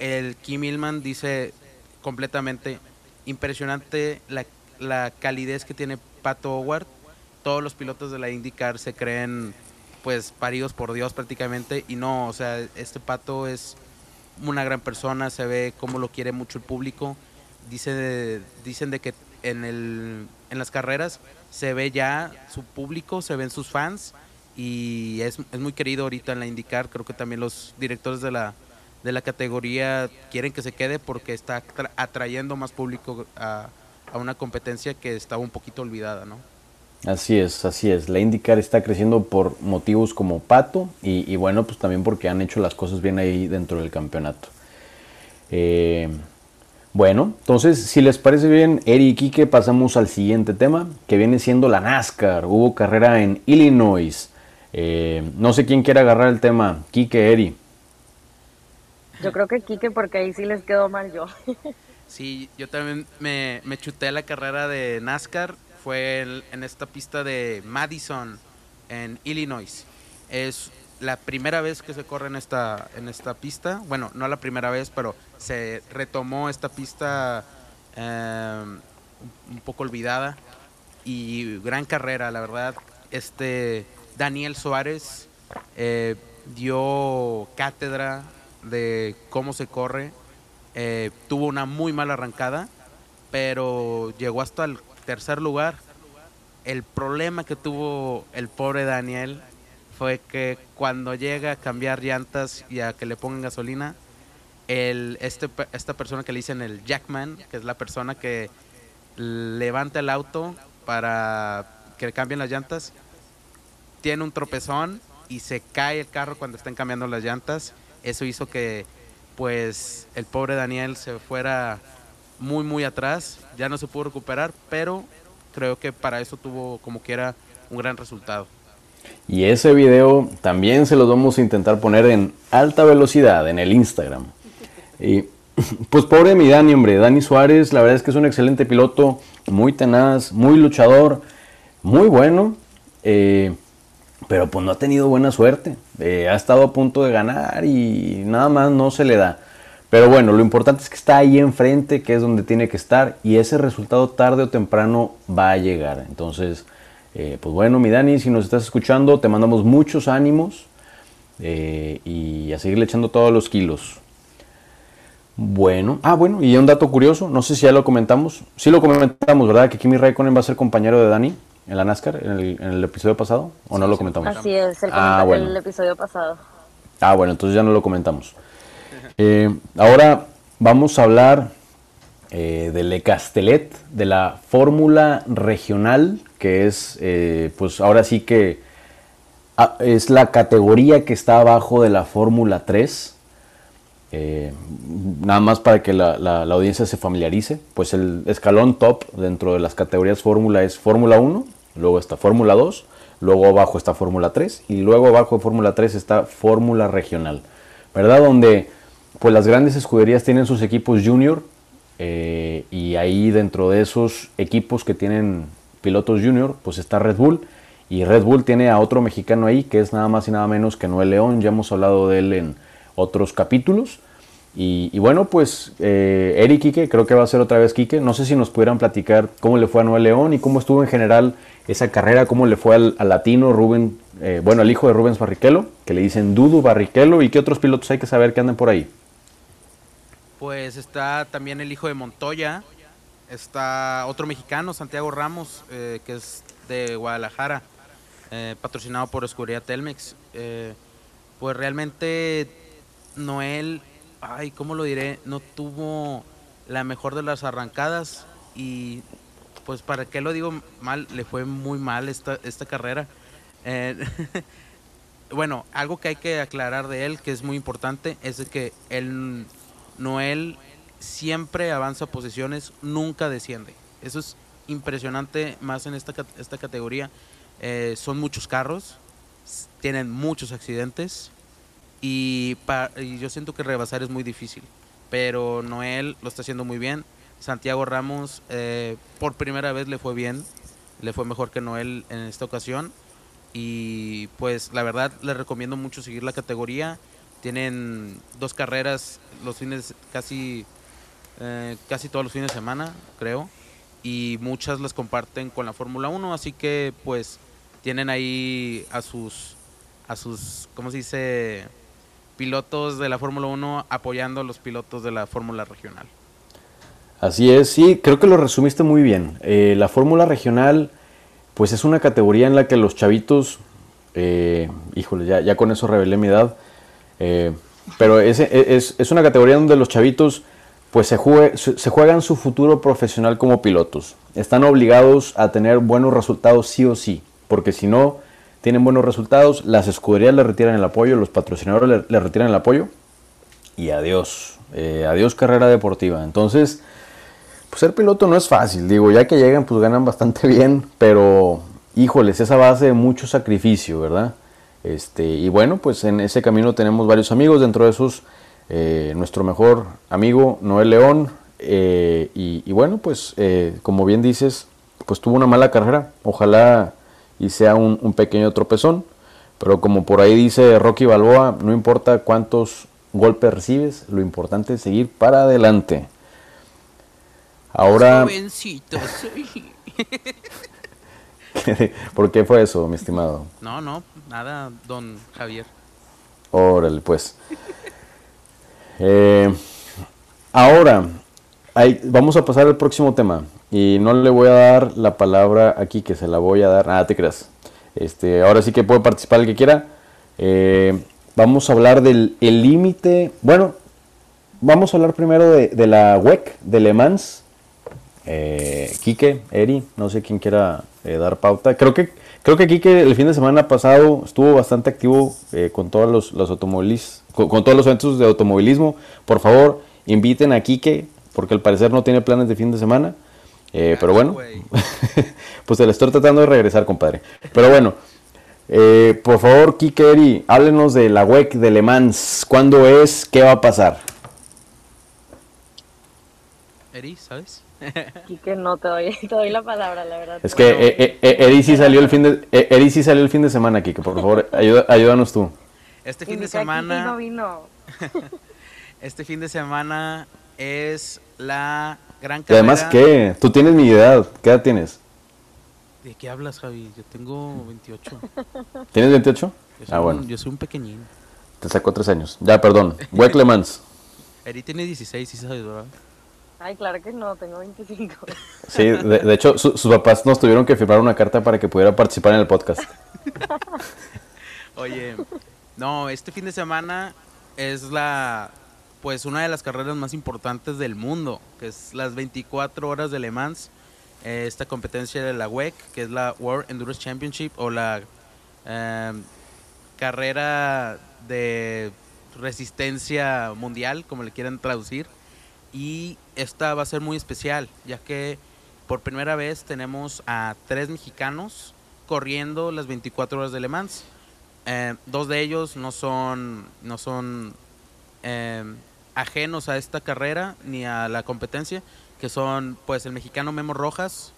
El Kim Hillman dice completamente impresionante la calidez que tiene Pat O'Ward. Todos los pilotos de la IndyCar se creen pues paridos por Dios prácticamente y no, o sea, este Pato es una gran persona, se ve cómo lo quiere mucho el público. Dicen de que en las carreras se ve ya su público, se ven sus fans y es muy querido ahorita en la IndyCar. Creo que también los directores de la categoría quieren que se quede porque está atrayendo más público a una competencia que estaba un poquito olvidada, ¿no? Así es, así es. La IndyCar está creciendo por motivos como Pato y bueno, pues también porque han hecho las cosas bien ahí dentro del campeonato. Bueno, entonces, si les parece bien, Eri y Quique, pasamos al siguiente tema, que viene siendo la NASCAR. Hubo carrera en Illinois. No sé quién quiere agarrar el tema, Quique, Eri. Yo creo que Quique, porque ahí sí les quedó mal yo. Sí, yo también me chuté la carrera de NASCAR. Fue en esta pista de Madison, en Illinois. Es la primera vez que se corre en esta pista. Bueno, no la primera vez, pero se retomó esta pista un poco olvidada. Y gran carrera, la verdad. Daniel Suárez dio cátedra de cómo se corre. Tuvo una muy mala arrancada, pero llegó hasta el tercer lugar. El problema que tuvo el pobre Daniel fue que cuando llega a cambiar llantas y a que le pongan gasolina, esta persona que le dicen el jackman, que es la persona que levanta el auto para que le cambien las llantas, tiene un tropezón y se cae el carro cuando están cambiando las llantas. Eso hizo que pues el pobre Daniel se fuera muy atrás, ya no se pudo recuperar, pero creo que para eso tuvo como quiera un gran resultado. Y ese video también se los vamos a intentar poner en alta velocidad en el Instagram. Y pues pobre mi Dani, hombre, Dani Suárez, la verdad es que es un excelente piloto, muy tenaz, muy luchador, muy bueno. Pero pues no ha tenido buena suerte, ha estado a punto de ganar y nada más no se le da. Pero bueno, lo importante es que está ahí enfrente, que es donde tiene que estar, y ese resultado tarde o temprano va a llegar. Entonces, pues bueno, mi Dani, si nos estás escuchando, te mandamos muchos ánimos y a seguirle echando todos los kilos. Bueno, bueno, y un dato curioso, no sé si ya lo comentamos. Sí lo comentamos, ¿verdad? Que Kimi Räikkönen va a ser compañero de Dani en la NASCAR, en el episodio pasado, ¿o sí, no lo comentamos? Así es, el episodio pasado. Bueno, entonces ya no lo comentamos. Ahora vamos a hablar de Le Castellet, de la Fórmula Regional, que es, pues ahora sí que es la categoría que está abajo de la Fórmula 3. Nada más para que la audiencia se familiarice, pues el escalón top dentro de las categorías Fórmula es Fórmula 1, luego está Fórmula 2, luego abajo está Fórmula 3 y luego abajo de Fórmula 3 está Fórmula Regional, ¿verdad? Donde pues las grandes escuderías tienen sus equipos junior. Y ahí dentro de esos equipos que tienen pilotos junior, pues está Red Bull. Y Red Bull tiene a otro mexicano ahí, que es nada más y nada menos que Noel León. Ya hemos hablado de él en otros capítulos. Y bueno, pues Eri, Quique, creo que va a ser otra vez Quique. No sé si nos pudieran platicar cómo le fue a Noel León y cómo estuvo en general esa carrera, cómo le fue al latino Rubén, bueno, al hijo de Rubens Barrichello, que le dicen Dudu Barrichello, y qué otros pilotos hay que saber que andan por ahí. Pues está también el hijo de Montoya, está otro mexicano, Santiago Ramos, que es de Guadalajara, patrocinado por Escudería Telmex. Pues realmente Noel, ay, ¿cómo lo diré? No tuvo la mejor de las arrancadas y pues para qué lo digo mal, le fue muy mal esta carrera. Bueno, algo que hay que aclarar de él, que es muy importante, es que él... Noel siempre avanza posiciones, nunca desciende. Eso es impresionante, más en esta categoría. Son muchos carros, tienen muchos accidentes y yo siento que rebasar es muy difícil. Pero Noel lo está haciendo muy bien. Santiago Ramos por primera vez le fue bien, le fue mejor que Noel en esta ocasión. Y pues la verdad les recomiendo mucho seguir la categoría. Tienen dos carreras los fines, casi todos los fines de semana, creo. Y muchas las comparten con la Fórmula 1, así que pues tienen ahí a sus ¿cómo se dice? Pilotos de la Fórmula 1 apoyando a los pilotos de la Fórmula Regional. Así es, sí, creo que lo resumiste muy bien. La Fórmula Regional pues es una categoría en la que los chavitos, híjole, ya con eso revelé mi edad, pero es una categoría donde los chavitos pues se juegan su futuro profesional como pilotos. Están obligados a tener buenos resultados sí o sí, porque si no tienen buenos resultados, las escuderías les retiran el apoyo, los patrocinadores les retiran el apoyo y adiós, adiós carrera deportiva. Entonces, pues ser piloto no es fácil, digo, ya que llegan pues ganan bastante bien, pero híjoles, esa base de mucho sacrificio, ¿verdad? Y bueno, pues en ese camino tenemos varios amigos, dentro de esos nuestro mejor amigo Noel León, y bueno, pues como bien dices, pues tuvo una mala carrera, ojalá y sea un pequeño tropezón, pero como por ahí dice Rocky Balboa, no importa cuántos golpes recibes, lo importante es seguir para adelante. Ahora... Jovencito soy. ¿Por qué fue eso, mi estimado? No, nada, don Javier. Órale, pues. Ahora, vamos a pasar al próximo tema. Y no le voy a dar la palabra aquí, que se la voy a dar. Nada, te creas. Ahora sí que puede participar el que quiera. Vamos a hablar del límite. Bueno, vamos a hablar primero de la WEC, de Le Mans. Quique, Eri, no sé quién quiera dar pauta. Creo que Quique el fin de semana pasado estuvo bastante activo con todos los automovilistas, con todos los eventos de automovilismo. Por favor, inviten a Quique, porque al parecer no tiene planes de fin de semana. Pero bueno, pues se le estoy tratando de regresar, compadre. Pero bueno, por favor, Quique, Eri, háblenos de la WEC de Le Mans. ¿Cuándo es? ¿Qué va a pasar? Eri, ¿sabes? Quique, no te doy la palabra, la verdad. Es que Eri sí salió el fin de semana, Quique, por favor, ayúdanos tú. Este fin de semana no vino. Este fin de semana es la gran carrera. Y además, ¿qué? Tú tienes mi edad, ¿qué edad tienes? ¿De qué hablas, Javi? Yo tengo 28. ¿Tienes 28? Bueno. Yo soy un pequeñín. Te sacó 3 años. Ya, perdón. WEC Le Mans. Eri tiene 16, sí sabes, ¿verdad? Ay, claro que no, tengo 25. Sí, de hecho, sus papás nos tuvieron que firmar una carta para que pudiera participar en el podcast. Oye, no, este fin de semana es la pues una de las carreras más importantes del mundo, que es las 24 horas de Le Mans, esta competencia de la WEC, que es la World Endurance Championship, o la carrera de resistencia mundial, como le quieran traducir. Y esta va a ser muy especial, ya que por primera vez tenemos a 3 mexicanos corriendo las 24 horas de Le Mans. 2 de ellos no son ajenos a esta carrera ni a la competencia, que son pues el mexicano Memo Rojas,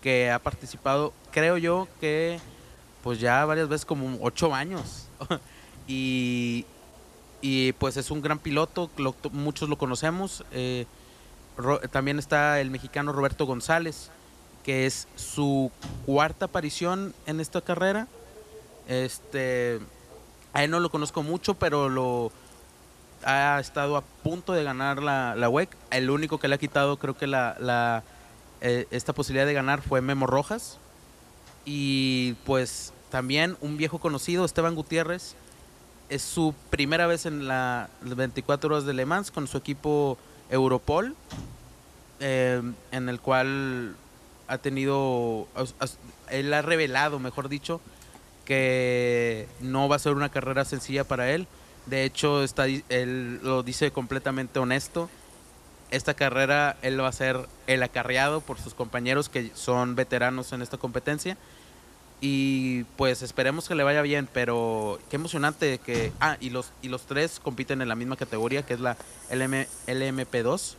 que ha participado, creo yo, que pues ya varias veces, como 8 años, y pues es un gran piloto, muchos lo conocemos. También está el mexicano Roberto González, que es su 4ª aparición en esta carrera. A él no lo conozco mucho, pero ha estado a punto de ganar la WEC. El único que le ha quitado, creo que esta posibilidad de ganar, fue Memo Rojas. Y pues también un viejo conocido, Esteban Gutiérrez, es su primera vez en las 24 horas de Le Mans con su equipo Europol, en el cual él ha revelado, mejor dicho, que no va a ser una carrera sencilla para él. De hecho, él lo dice completamente honesto. Esta carrera él va a ser el acarreado por sus compañeros, que son veteranos en esta competencia. Y pues esperemos que le vaya bien, pero qué emocionante que... y los 3 compiten en la misma categoría, que es la LMP2.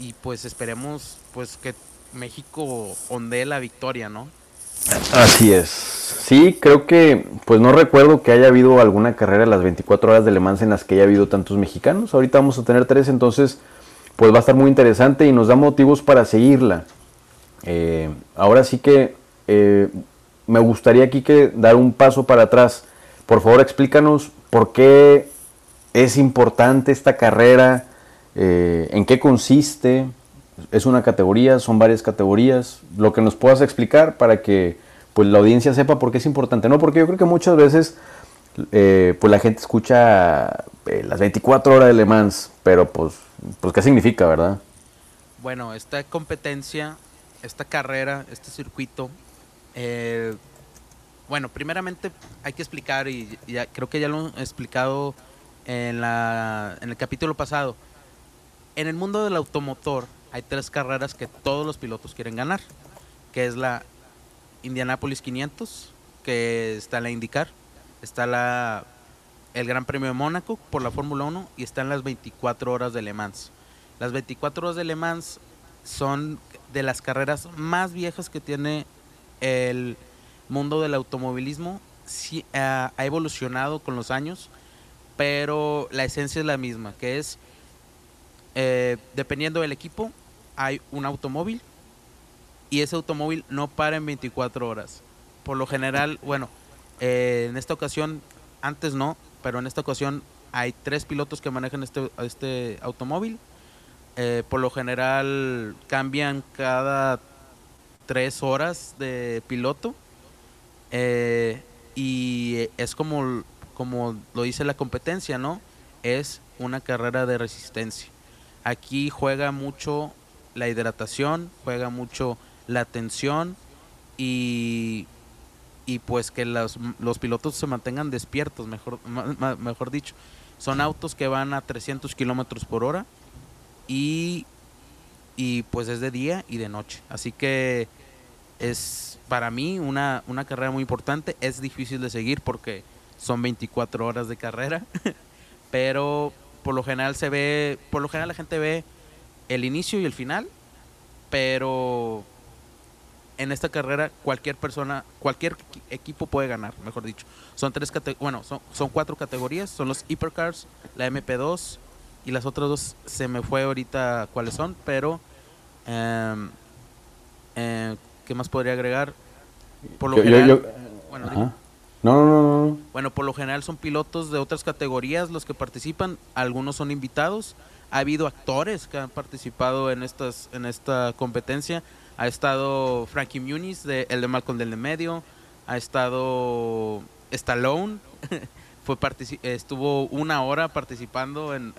Y pues esperemos pues que México ondee la victoria, ¿no? Así es. Sí, creo que pues no recuerdo que haya habido alguna carrera en las 24 horas de Le Mans en las que haya habido tantos mexicanos. Ahorita vamos a tener 3, entonces pues va a estar muy interesante y nos da motivos para seguirla. Ahora sí que me gustaría aquí que dar un paso para atrás. Por favor, explícanos por qué es importante esta carrera, en qué consiste. ¿Es una categoría? ¿Son varias categorías? Lo que nos puedas explicar para que pues la audiencia sepa por qué es importante, ¿no? Porque yo creo que muchas veces pues la gente escucha las 24 horas de Le Mans, pero pues ¿qué significa, verdad? Bueno, esta competencia, esta carrera, este circuito, bueno, primeramente hay que explicar, y ya, creo que ya lo he explicado en el capítulo pasado. En el mundo del automotor hay 3 carreras que todos los pilotos quieren ganar, que es la Indianapolis 500, que está la IndyCar, está el Gran Premio de Mónaco por la Fórmula 1, y están las 24 horas de Le Mans. Las 24 horas de Le Mans son de las carreras más viejas que tiene el mundo del automovilismo. Sí, ha evolucionado con los años, pero la esencia es la misma, que es, dependiendo del equipo, hay un automóvil y ese automóvil no para en 24 horas. Por lo general, bueno, en esta ocasión, antes no, pero en esta ocasión hay 3 pilotos que manejan este automóvil. Por lo general cambian cada 3 horas de piloto, y es como lo dice la competencia, ¿no? Es una carrera de resistencia. Aquí juega mucho la hidratación, juega mucho la tensión y pues que los pilotos se mantengan despiertos, mejor dicho. Son autos que van a 300 kilómetros por hora y pues es de día y de noche. Así que es para mí una carrera muy importante. Es difícil de seguir porque son 24 horas de carrera, pero... Por lo general la gente ve el inicio y el final, pero en esta carrera cualquier equipo puede ganar, mejor dicho. Son 4 categorías, son los Hypercars, la MP2 y las otras 2 se me fue ahorita cuáles son, pero ¿qué más podría agregar? Por lo general, bueno, digo, no. Bueno, por lo general son pilotos de otras categorías los que participan, algunos son invitados, ha habido actores que han participado en esta competencia, ha estado Frankie Muniz, el de Malcolm del medio, ha estado Stallone, estuvo una hora participando en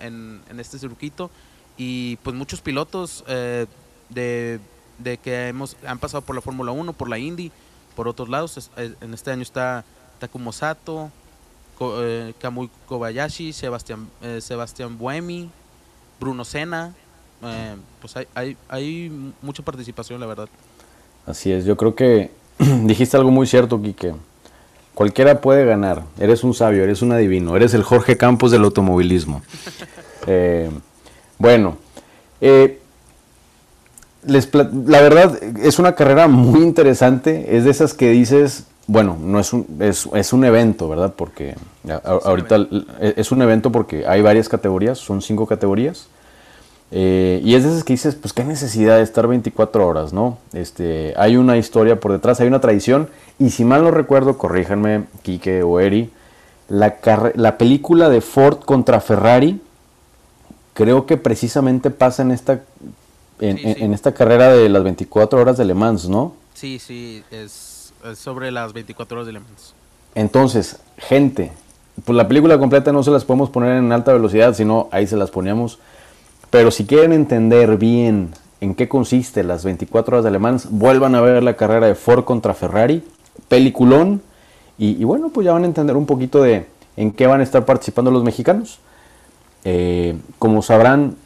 este circuito, y pues muchos pilotos han pasado por la Fórmula 1, por la Indy, por otros lados. En este año está Takuma Sato, Kamui Kobayashi, Sebastián Buemi, Bruno Senna. Pues hay mucha participación, la verdad. Así es, yo creo que dijiste algo muy cierto, Quique. Cualquiera puede ganar, eres un sabio, eres un adivino, eres el Jorge Campos del automovilismo. Bueno, la verdad es una carrera muy interesante, es de esas que dices, bueno, no es es un evento, ¿verdad? Porque ahorita es un evento porque hay varias categorías, son 5 categorías. Y es de esas que dices, pues qué necesidad de estar 24 horas, ¿no? Hay una historia por detrás, hay una tradición, y si mal no recuerdo, corríjanme, Quique o Eri, la película de Ford contra Ferrari, creo que precisamente pasa en esta carrera de las 24 horas de Le Mans, ¿no? Sí, sí, es sobre las 24 horas de Le Mans. Entonces, gente, pues la película completa no se las podemos poner en alta velocidad, sino ahí se las poníamos. Pero si quieren entender bien en qué consiste las 24 horas de Le Mans, vuelvan a ver la carrera de Ford contra Ferrari, peliculón, y bueno, pues ya van a entender un poquito de en qué van a estar participando los mexicanos. Como sabrán,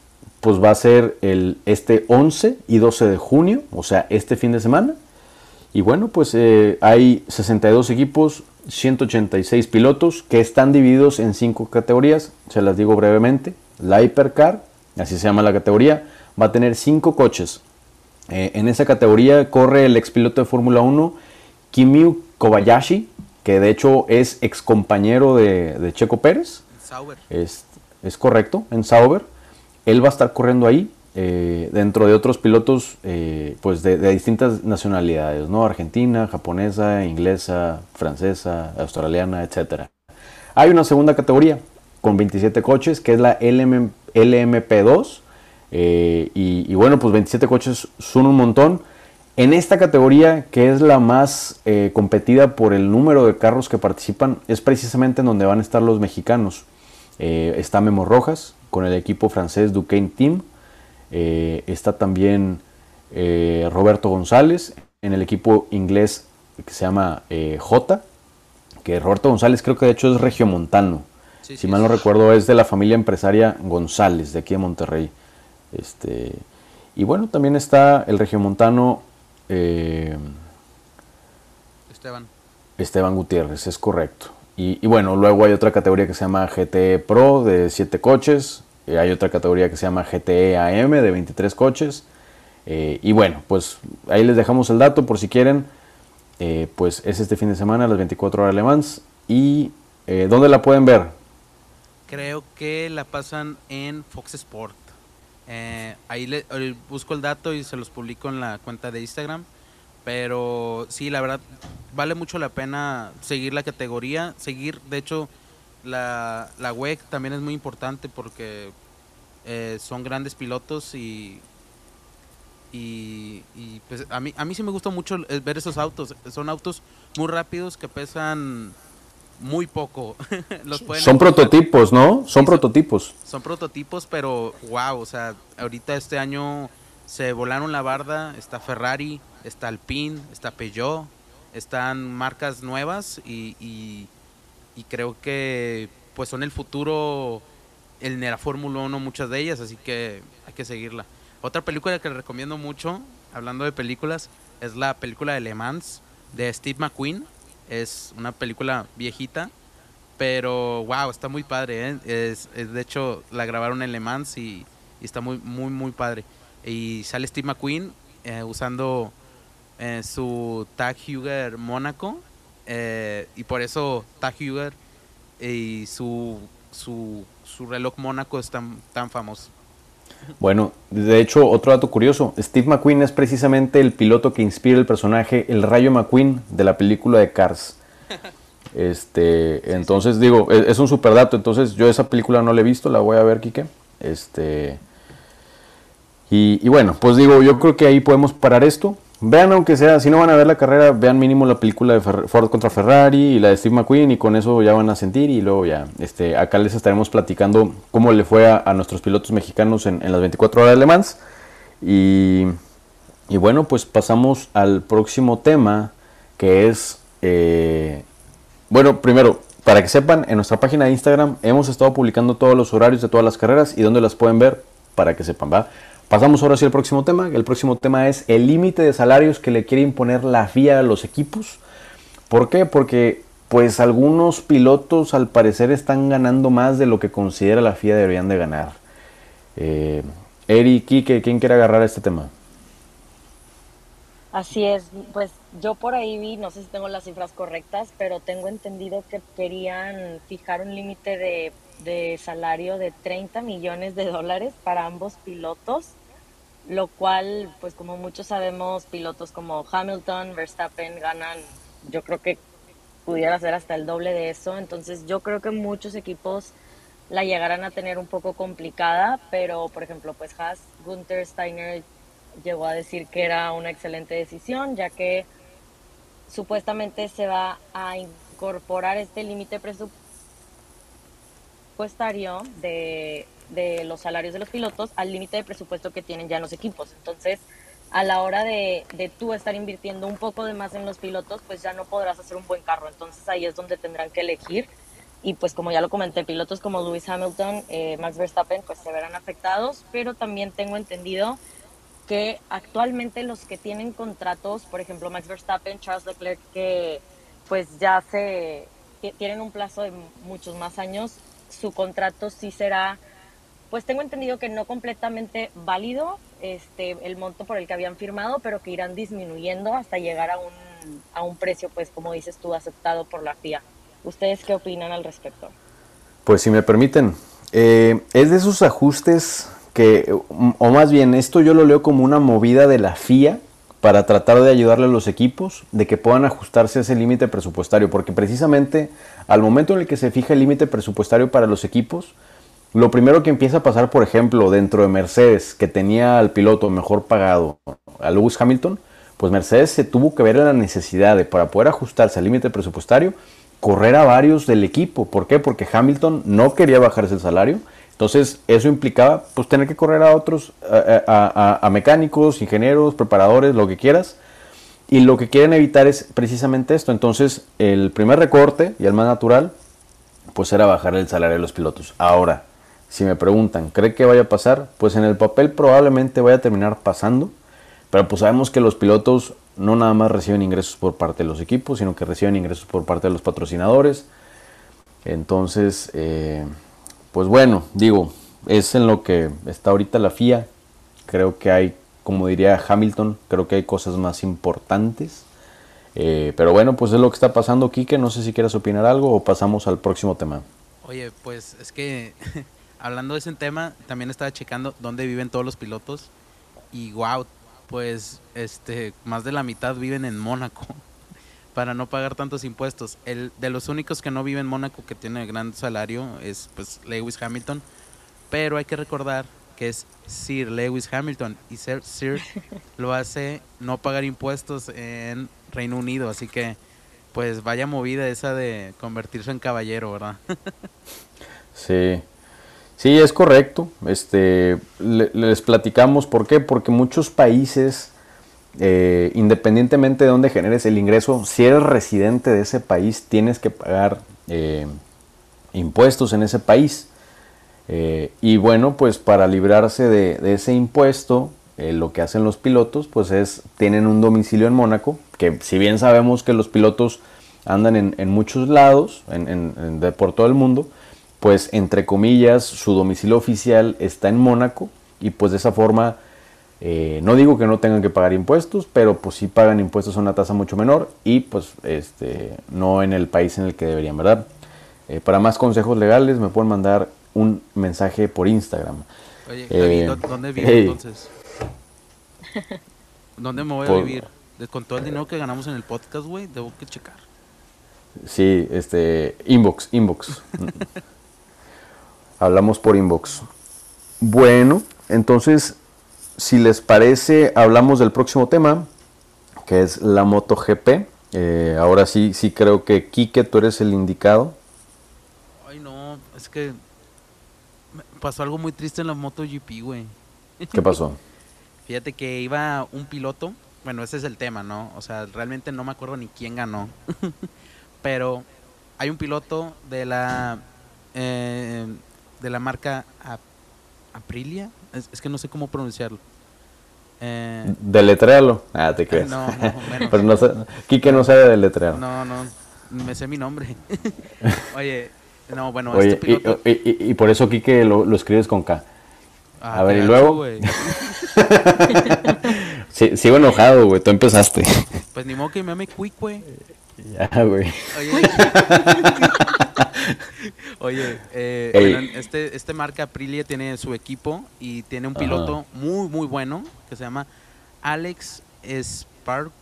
pues va a ser este 11 y 12 de junio, o sea, este fin de semana. Y bueno, pues hay 62 equipos, 186 pilotos que están divididos en 5 categorías, se las digo brevemente. La Hypercar, así se llama la categoría, va a tener 5 coches. En esa categoría corre el expiloto de Fórmula 1 Kimi Kobayashi, que de hecho es excompañero de Checo Pérez. Sauber. Es correcto, en Sauber. Él va a estar corriendo ahí, dentro de otros pilotos pues de distintas nacionalidades, ¿no? Argentina, japonesa, inglesa, francesa, australiana, etc. Hay una segunda categoría con 27 coches, que es la LMP2, y bueno, pues 27 coches son un montón. En esta categoría, que es la más competida por el número de carros que participan, es precisamente en donde van a estar los mexicanos. Está Memo Rojas con el equipo francés Duquesne Team, está también Roberto González en el equipo inglés que se llama Jota, que Roberto González creo que de hecho es regiomontano. Sí, si mal no recuerdo, es de la familia empresaria González, de aquí de Monterrey. Y bueno, también está el regiomontano Esteban Gutiérrez, es correcto. Y bueno, luego hay otra categoría que se llama GTE Pro, de 7 coches. Hay otra categoría que se llama GTE AM, de 23 coches. Y bueno, pues ahí les dejamos el dato por si quieren. Pues es este fin de semana, las 24 horas de Le Mans. Y ¿dónde la pueden ver? Creo que la pasan en Fox Sport. Ahí busco el dato y se los publico en la cuenta de Instagram. Pero sí, la verdad, vale mucho la pena seguir la categoría. Seguir, de hecho, la WEC también es muy importante porque son grandes pilotos y pues a mí sí me gusta mucho ver esos autos. Son autos muy rápidos que pesan muy poco. Son prototipos, ¿no? Son prototipos. Son prototipos, pero wow, o sea, ahorita este año se volaron la barda, está Ferrari, está Alpine, está Peugeot, están marcas nuevas y creo que pues son el futuro en la Fórmula 1 muchas de ellas, así que hay que seguirla. Otra película que les recomiendo mucho, hablando de películas, es la película de Le Mans de Steve McQueen. Es una película viejita, pero wow, está muy padre, ¿eh? De hecho, la grabaron en Le Mans y está muy, muy, muy padre. Y sale Steve McQueen usando su Tag Heuer Mónaco, y por eso Tag Heuer y su reloj Mónaco es tan famoso. Bueno, de hecho, otro dato curioso, Steve McQueen es precisamente el piloto que inspira el personaje El Rayo McQueen de la película de Cars. Entonces, digo, es un super dato. Entonces, yo esa película no la he visto, la voy a ver, Quique. Y bueno, pues digo, yo creo que ahí podemos parar esto. Vean, aunque sea, si no van a ver la carrera, vean mínimo la película de Ford contra Ferrari y la de Steve McQueen, y con eso ya van a sentir. Y luego ya, acá les estaremos platicando cómo le fue a nuestros pilotos mexicanos en las 24 horas de Le Mans. Y bueno, pues pasamos al próximo tema, que es... bueno, primero, para que sepan, en nuestra página de Instagram hemos estado publicando todos los horarios de todas las carreras y dónde las pueden ver, para que sepan, ¿va? Pasamos ahora sí al próximo tema. El próximo tema es el límite de salarios que le quiere imponer la FIA a los equipos. ¿Por qué? Porque pues algunos pilotos al parecer están ganando más de lo que considera la FIA deberían de ganar. Eri, Quique, ¿quién quiere agarrar este tema? Así es, pues yo por ahí vi, no sé si tengo las cifras correctas, pero tengo entendido que querían fijar un límite de salario de $30 millones para ambos pilotos, lo cual, pues como muchos sabemos, pilotos como Hamilton, Verstappen ganan, yo creo que pudiera ser hasta el doble de eso. Entonces yo creo que muchos equipos la llegarán a tener un poco complicada, pero por ejemplo, pues Haas, Gunther Steiner llegó a decir que era una excelente decisión, ya que supuestamente se va a incorporar este límite presupuestario de los salarios de los pilotos al límite de presupuesto que tienen ya los equipos. Entonces, a la hora de tú estar invirtiendo un poco de más en los pilotos, pues ya no podrás hacer un buen carro. Entonces ahí es donde tendrán que elegir, y pues como ya lo comenté, pilotos como Lewis Hamilton, Max Verstappen, pues se verán afectados. Pero también tengo entendido que actualmente los que tienen contratos, por ejemplo Max Verstappen, Charles Leclerc, que pues ya tienen un plazo de muchos más años, su contrato sí será, pues tengo entendido que no completamente válido el monto por el que habían firmado, pero que irán disminuyendo hasta llegar a un precio, pues como dices tú, aceptado por la FIA. ¿Ustedes qué opinan al respecto? Pues si me permiten, es de esos ajustes que, o más bien, esto yo lo leo como una movida de la FIA para tratar de ayudarle a los equipos de que puedan ajustarse a ese límite presupuestario, porque precisamente al momento en el que se fija el límite presupuestario para los equipos, lo primero que empieza a pasar, por ejemplo, dentro de Mercedes, que tenía al piloto mejor pagado, a Lewis Hamilton, pues Mercedes se tuvo que ver en la necesidad de, para poder ajustarse al límite presupuestario, correr a varios del equipo. ¿Por qué? Porque Hamilton no quería bajarse el salario. Entonces eso implicaba pues tener que correr a otros, a mecánicos, ingenieros, preparadores, lo que quieras. Y lo que quieren evitar es precisamente esto. Entonces el primer recorte, y el más natural, pues era bajar el salario de los pilotos. Ahora, si me preguntan, ¿cree que vaya a pasar? Pues en el papel probablemente vaya a terminar pasando. Pero pues sabemos que los pilotos no nada más reciben ingresos por parte de los equipos, sino que reciben ingresos por parte de los patrocinadores. Entonces... pues bueno, digo, es en lo que está ahorita la FIA. Creo que hay, como diría Hamilton, creo que hay cosas más importantes. Pero bueno, pues es lo que está pasando, Quique. No sé si quieres opinar algo o pasamos al próximo tema. Oye, pues es que hablando de ese tema, también estaba checando dónde viven todos los pilotos. Y wow, pues más de la mitad viven en Mónaco para no pagar tantos impuestos. El de los únicos que no vive en Mónaco, que tiene gran salario, es pues Lewis Hamilton, pero hay que recordar que es Sir Lewis Hamilton, y ser Sir lo hace no pagar impuestos en Reino Unido, así que pues vaya movida esa de convertirse en caballero, ¿verdad? Sí. Sí, es correcto. Les platicamos por qué, porque muchos países, independientemente de dónde generes el ingreso, si eres residente de ese país tienes que pagar impuestos en ese país, y bueno, pues para librarse de ese impuesto, lo que hacen los pilotos pues es, tienen un domicilio en Mónaco, que si bien sabemos que los pilotos andan en muchos lados, por todo el mundo, pues entre comillas su domicilio oficial está en Mónaco, y pues de esa forma, no digo que no tengan que pagar impuestos, pero pues sí pagan impuestos a una tasa mucho menor, y pues no en el país en el que deberían, ¿verdad? Para más consejos legales me pueden mandar un mensaje por Instagram. Oye, Javi, ¿dónde vivo entonces? ¿Dónde me voy a vivir? Con todo el dinero que ganamos en el podcast, güey, debo que checar. Sí, inbox. Hablamos por inbox. Bueno, entonces... si les parece, hablamos del próximo tema, que es la MotoGP. Ahora sí creo que Quique, tú eres el indicado. Ay, no, es que pasó algo muy triste en la MotoGP, güey. ¿Qué pasó? Fíjate que iba un piloto, bueno, ese es el tema, ¿no? O sea, realmente no me acuerdo ni quién ganó, pero hay un piloto de la marca Aprilia, es que no sé cómo pronunciarlo. ¿Deletréalo? Ah, te crees. No, bueno. Pero no sé, Quique no sabe deletrear. No, me sé mi nombre. Oye, no, bueno, oye, este piloto... y por eso Quique lo escribes con K. Ah, a ver, ¿y luego? Sí, sigo enojado, güey, tú empezaste. Pues ni modo que me ame Quique, güey. Ya, güey. Oye, bueno, este marca Aprilia tiene su equipo y tiene un piloto muy, muy bueno que se llama Alex Esparco.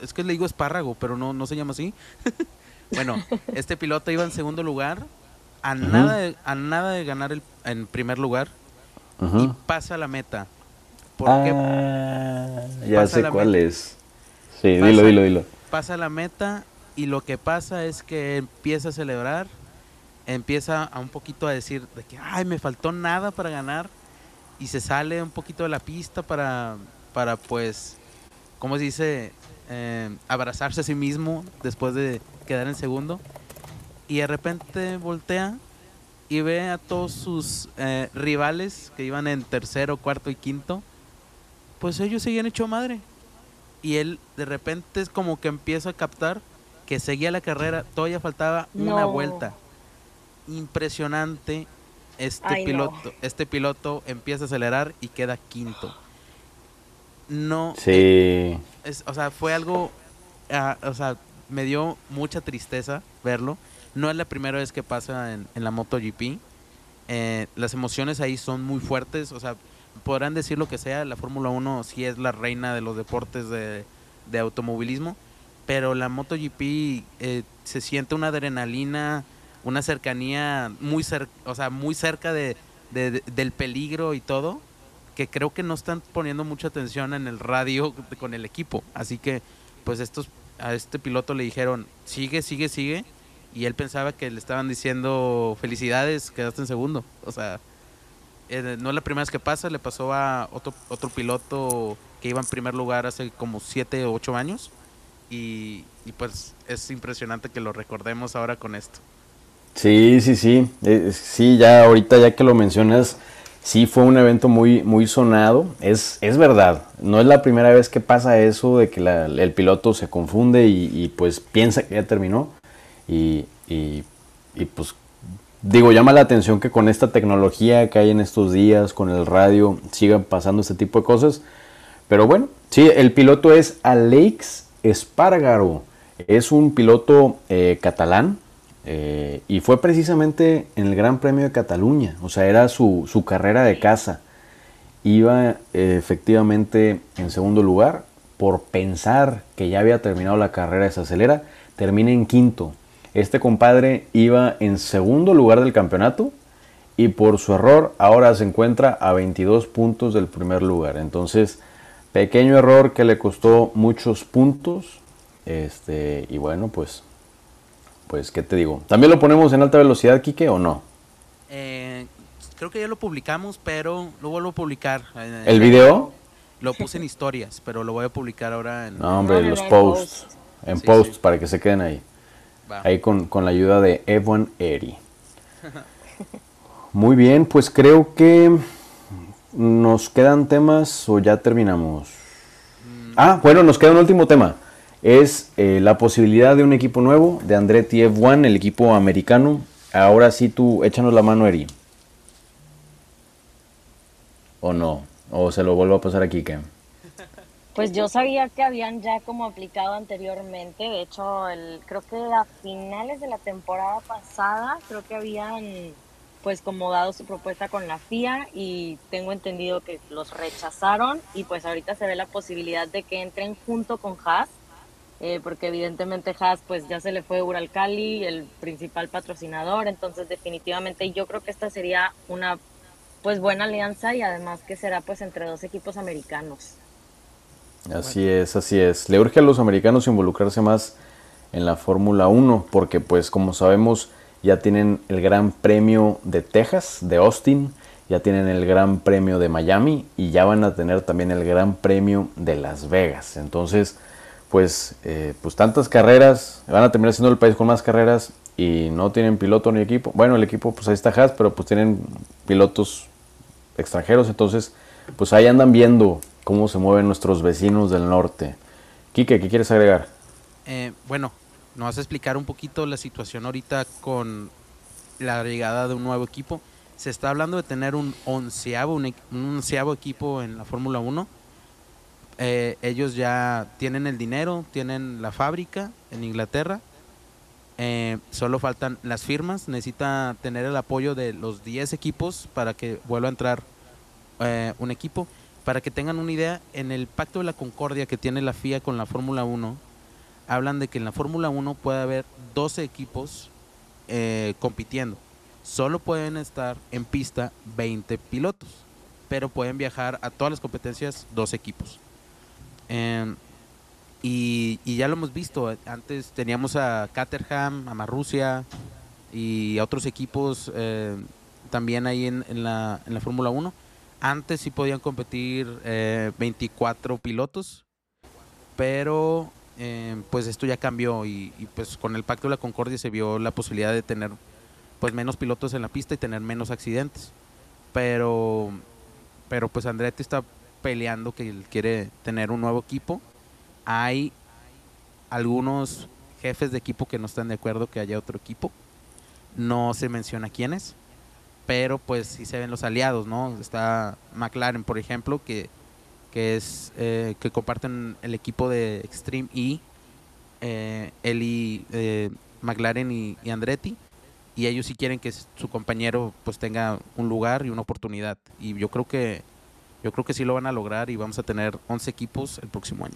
Es que le digo espárrago, pero no se llama así. Bueno, este piloto iba en segundo lugar, a nada de ganar en primer lugar, y pasa a la meta. Porque ya sé cuál es. Sí, dilo. Pasa la meta y lo que pasa es que empieza a celebrar, empieza a un poquito a decir de que ay, me faltó nada para ganar, y se sale un poquito de la pista para pues, ¿cómo se dice? Abrazarse a sí mismo después de quedar en segundo, y de repente voltea y ve a todos sus rivales que iban en tercero, cuarto y quinto, pues ellos seguían hecho madre. Y él de repente es como que empieza a captar que seguía la carrera, todavía faltaba una vuelta. Impresionante. Este piloto empieza a acelerar y queda quinto. No. Sí. O sea, fue algo, o sea, me dio mucha tristeza verlo. No es la primera vez que pasa en la MotoGP. Las emociones ahí son muy fuertes, o sea, podrán decir lo que sea, la Fórmula 1 sí es la reina de los deportes de automovilismo, pero la MotoGP se siente una adrenalina, una cercanía muy cerca del peligro y todo, que creo que no están poniendo mucha atención en el radio con el equipo, así que pues a este piloto le dijeron sigue, y él pensaba que le estaban diciendo felicidades, quedaste en segundo. O sea, no es la primera vez que pasa, le pasó a otro piloto que iba en primer lugar hace como 7 o 8 años y pues es impresionante que lo recordemos ahora con esto. Sí, sí, ya ahorita ya que lo mencionas, sí fue un evento muy, muy sonado, es verdad, no es la primera vez que pasa eso de que el piloto se confunde y pues piensa que ya terminó y pues... Digo, llama la atención que con esta tecnología que hay en estos días, con el radio, sigan pasando este tipo de cosas. Pero bueno, sí, el piloto es Alex Espargaró. Es un piloto catalán y fue precisamente en el Gran Premio de Cataluña. O sea, era su carrera de casa. Iba efectivamente en segundo lugar. Por pensar que ya había terminado la carrera de Sacelera, termina en quinto. Este compadre iba en segundo lugar del campeonato y por su error ahora se encuentra a 22 puntos del primer lugar. Entonces, pequeño error que le costó muchos puntos. Y bueno, pues ¿qué te digo? ¿También lo ponemos en alta velocidad, Quique, o no? Creo que ya lo publicamos, pero lo vuelvo a publicar. ¿El video? Lo puse en historias, pero lo voy a publicar ahora en... No, hombre, los posts. En posts, para que se queden ahí. Ahí con la ayuda de Evan Eri. Muy bien, pues creo que nos quedan temas o ya terminamos. Bueno, nos queda un último tema. Es la posibilidad de un equipo nuevo, de Andretti F1, el equipo americano. Ahora sí tú, échanos la mano, Eri. ¿O no? ¿O se lo vuelvo a pasar aquí, Ken? Pues yo sabía que habían ya como aplicado anteriormente, de hecho creo que a finales de la temporada pasada creo que habían pues como dado su propuesta con la FIA y tengo entendido que los rechazaron y pues ahorita se ve la posibilidad de que entren junto con Haas, porque evidentemente Haas pues ya se le fue Uralkali, el principal patrocinador, entonces definitivamente yo creo que esta sería una pues buena alianza y además que será pues entre dos equipos americanos. Así es, así es. Le urge a los americanos involucrarse más en la Fórmula 1 porque, pues, como sabemos, ya tienen el Gran Premio de Texas, de Austin, ya tienen el Gran Premio de Miami y ya van a tener también el Gran Premio de Las Vegas. Entonces, pues tantas carreras, van a terminar siendo el país con más carreras y no tienen piloto ni equipo. Bueno, el equipo, pues ahí está Haas, pero pues tienen pilotos extranjeros. Entonces, pues ahí andan viendo cómo se mueven nuestros vecinos del norte. Quique, ¿qué quieres agregar? Bueno, nos vas a explicar un poquito la situación ahorita con la llegada de un nuevo equipo. Se está hablando de tener un onceavo equipo en la Fórmula 1. Ellos ya tienen el dinero, tienen la fábrica en Inglaterra. Solo faltan las firmas. Necesita tener el apoyo de los 10 equipos para que vuelva a entrar un equipo. Para que tengan una idea, en el Pacto de la Concordia que tiene la FIA con la Fórmula 1, hablan de que en la Fórmula 1 puede haber 12 equipos compitiendo. Solo pueden estar en pista 20 pilotos, pero pueden viajar a todas las competencias 12 equipos. Y ya lo hemos visto, antes teníamos a Caterham, a Marrusia y a otros equipos también ahí en la Fórmula 1. Antes sí podían competir 24 pilotos, pero pues esto ya cambió y pues con el Pacto de la Concordia se vio la posibilidad de tener pues menos pilotos en la pista y tener menos accidentes, pero pues Andretti está peleando que él quiere tener un nuevo equipo. Hay algunos jefes de equipo que no están de acuerdo que haya otro equipo, no se menciona quiénes, pero pues sí se ven los aliados, ¿no? Está McLaren, por ejemplo, que comparten el equipo de Extreme E, McLaren y Andretti. Y ellos sí quieren que su compañero pues tenga un lugar y una oportunidad. Y yo creo que sí lo van a lograr y vamos a tener 11 equipos el próximo año.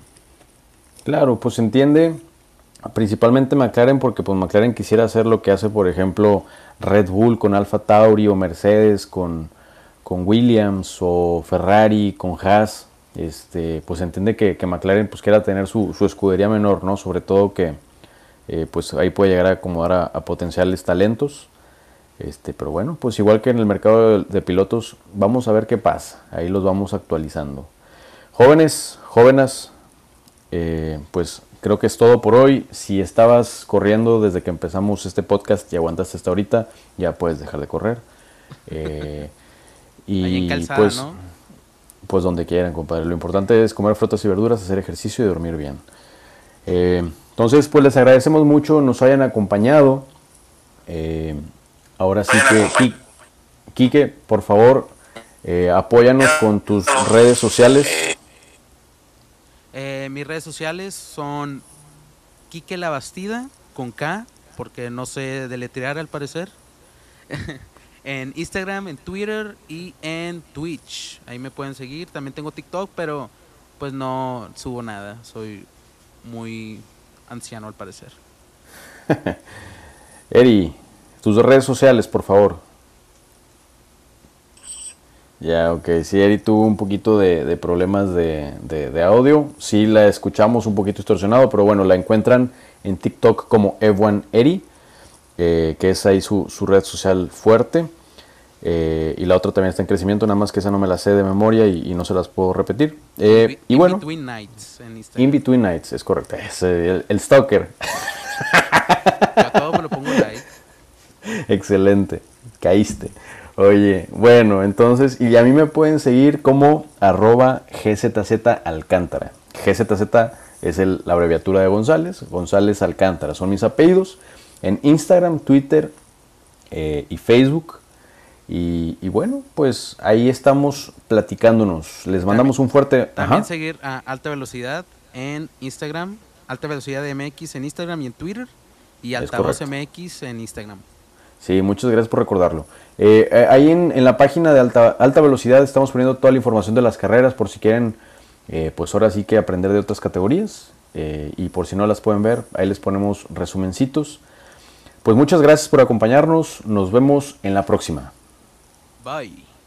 Claro, pues se entiende principalmente McLaren porque pues McLaren quisiera hacer lo que hace, por ejemplo, Red Bull con Alfa Tauri o Mercedes con Williams o Ferrari con Haas. Pues se entiende que McLaren pues quiera tener su escudería menor, ¿no? Sobre todo que pues ahí puede llegar a acomodar a potenciales talentos, pero bueno, pues igual que en el mercado de pilotos, vamos a ver qué pasa, ahí los vamos actualizando. Jóvenes, jóvenes, pues creo que es todo por hoy. Si estabas corriendo desde que empezamos este podcast y aguantaste hasta ahorita, ya puedes dejar de correr. Y ahí en calzada, pues, ¿no? Pues donde quieran, compadre, lo importante es comer frutas y verduras, hacer ejercicio y dormir bien. Entonces, pues les agradecemos mucho, nos hayan acompañado. Ahora sí que, Quique, por favor, apóyanos con tus redes sociales. Mis redes sociales son Quique Labastida, con K, porque no sé deletrear al parecer. En Instagram, en Twitter y en Twitch. Ahí me pueden seguir. También tengo TikTok, pero pues no subo nada. Soy muy anciano al parecer. Eri, tus redes sociales, por favor. Ya, ok. Sí, Eri tuvo un poquito de problemas de audio. Sí, la escuchamos un poquito distorsionado, pero bueno, la encuentran en TikTok como Evan Eri, que es ahí su red social fuerte. Y la otra también está en crecimiento, nada más que esa no me la sé de memoria y no se las puedo repetir. Y bueno, Between Nights en Instagram. In Between Nights, es correcto. Es el stalker. Yo a todo me lo pongo like. Excelente, caíste. Oye, bueno, entonces, y a mí me pueden seguir como @GZZ Alcántara. GZZ es la abreviatura de González, González Alcántara, son mis apellidos. En Instagram, Twitter y Facebook. Y bueno, pues ahí estamos platicándonos. Les mandamos también, un fuerte... También ajá. Seguir a Alta Velocidad en Instagram, Alta Velocidad MX en Instagram y en Twitter, y Altavoz MX en Instagram. Sí, muchas gracias por recordarlo. Ahí en la página de Alta Velocidad estamos poniendo toda la información de las carreras por si quieren, pues ahora sí que aprender de otras categorías, y por si no las pueden ver, ahí les ponemos resumencitos. Pues muchas gracias por acompañarnos, nos vemos en la próxima. Bye.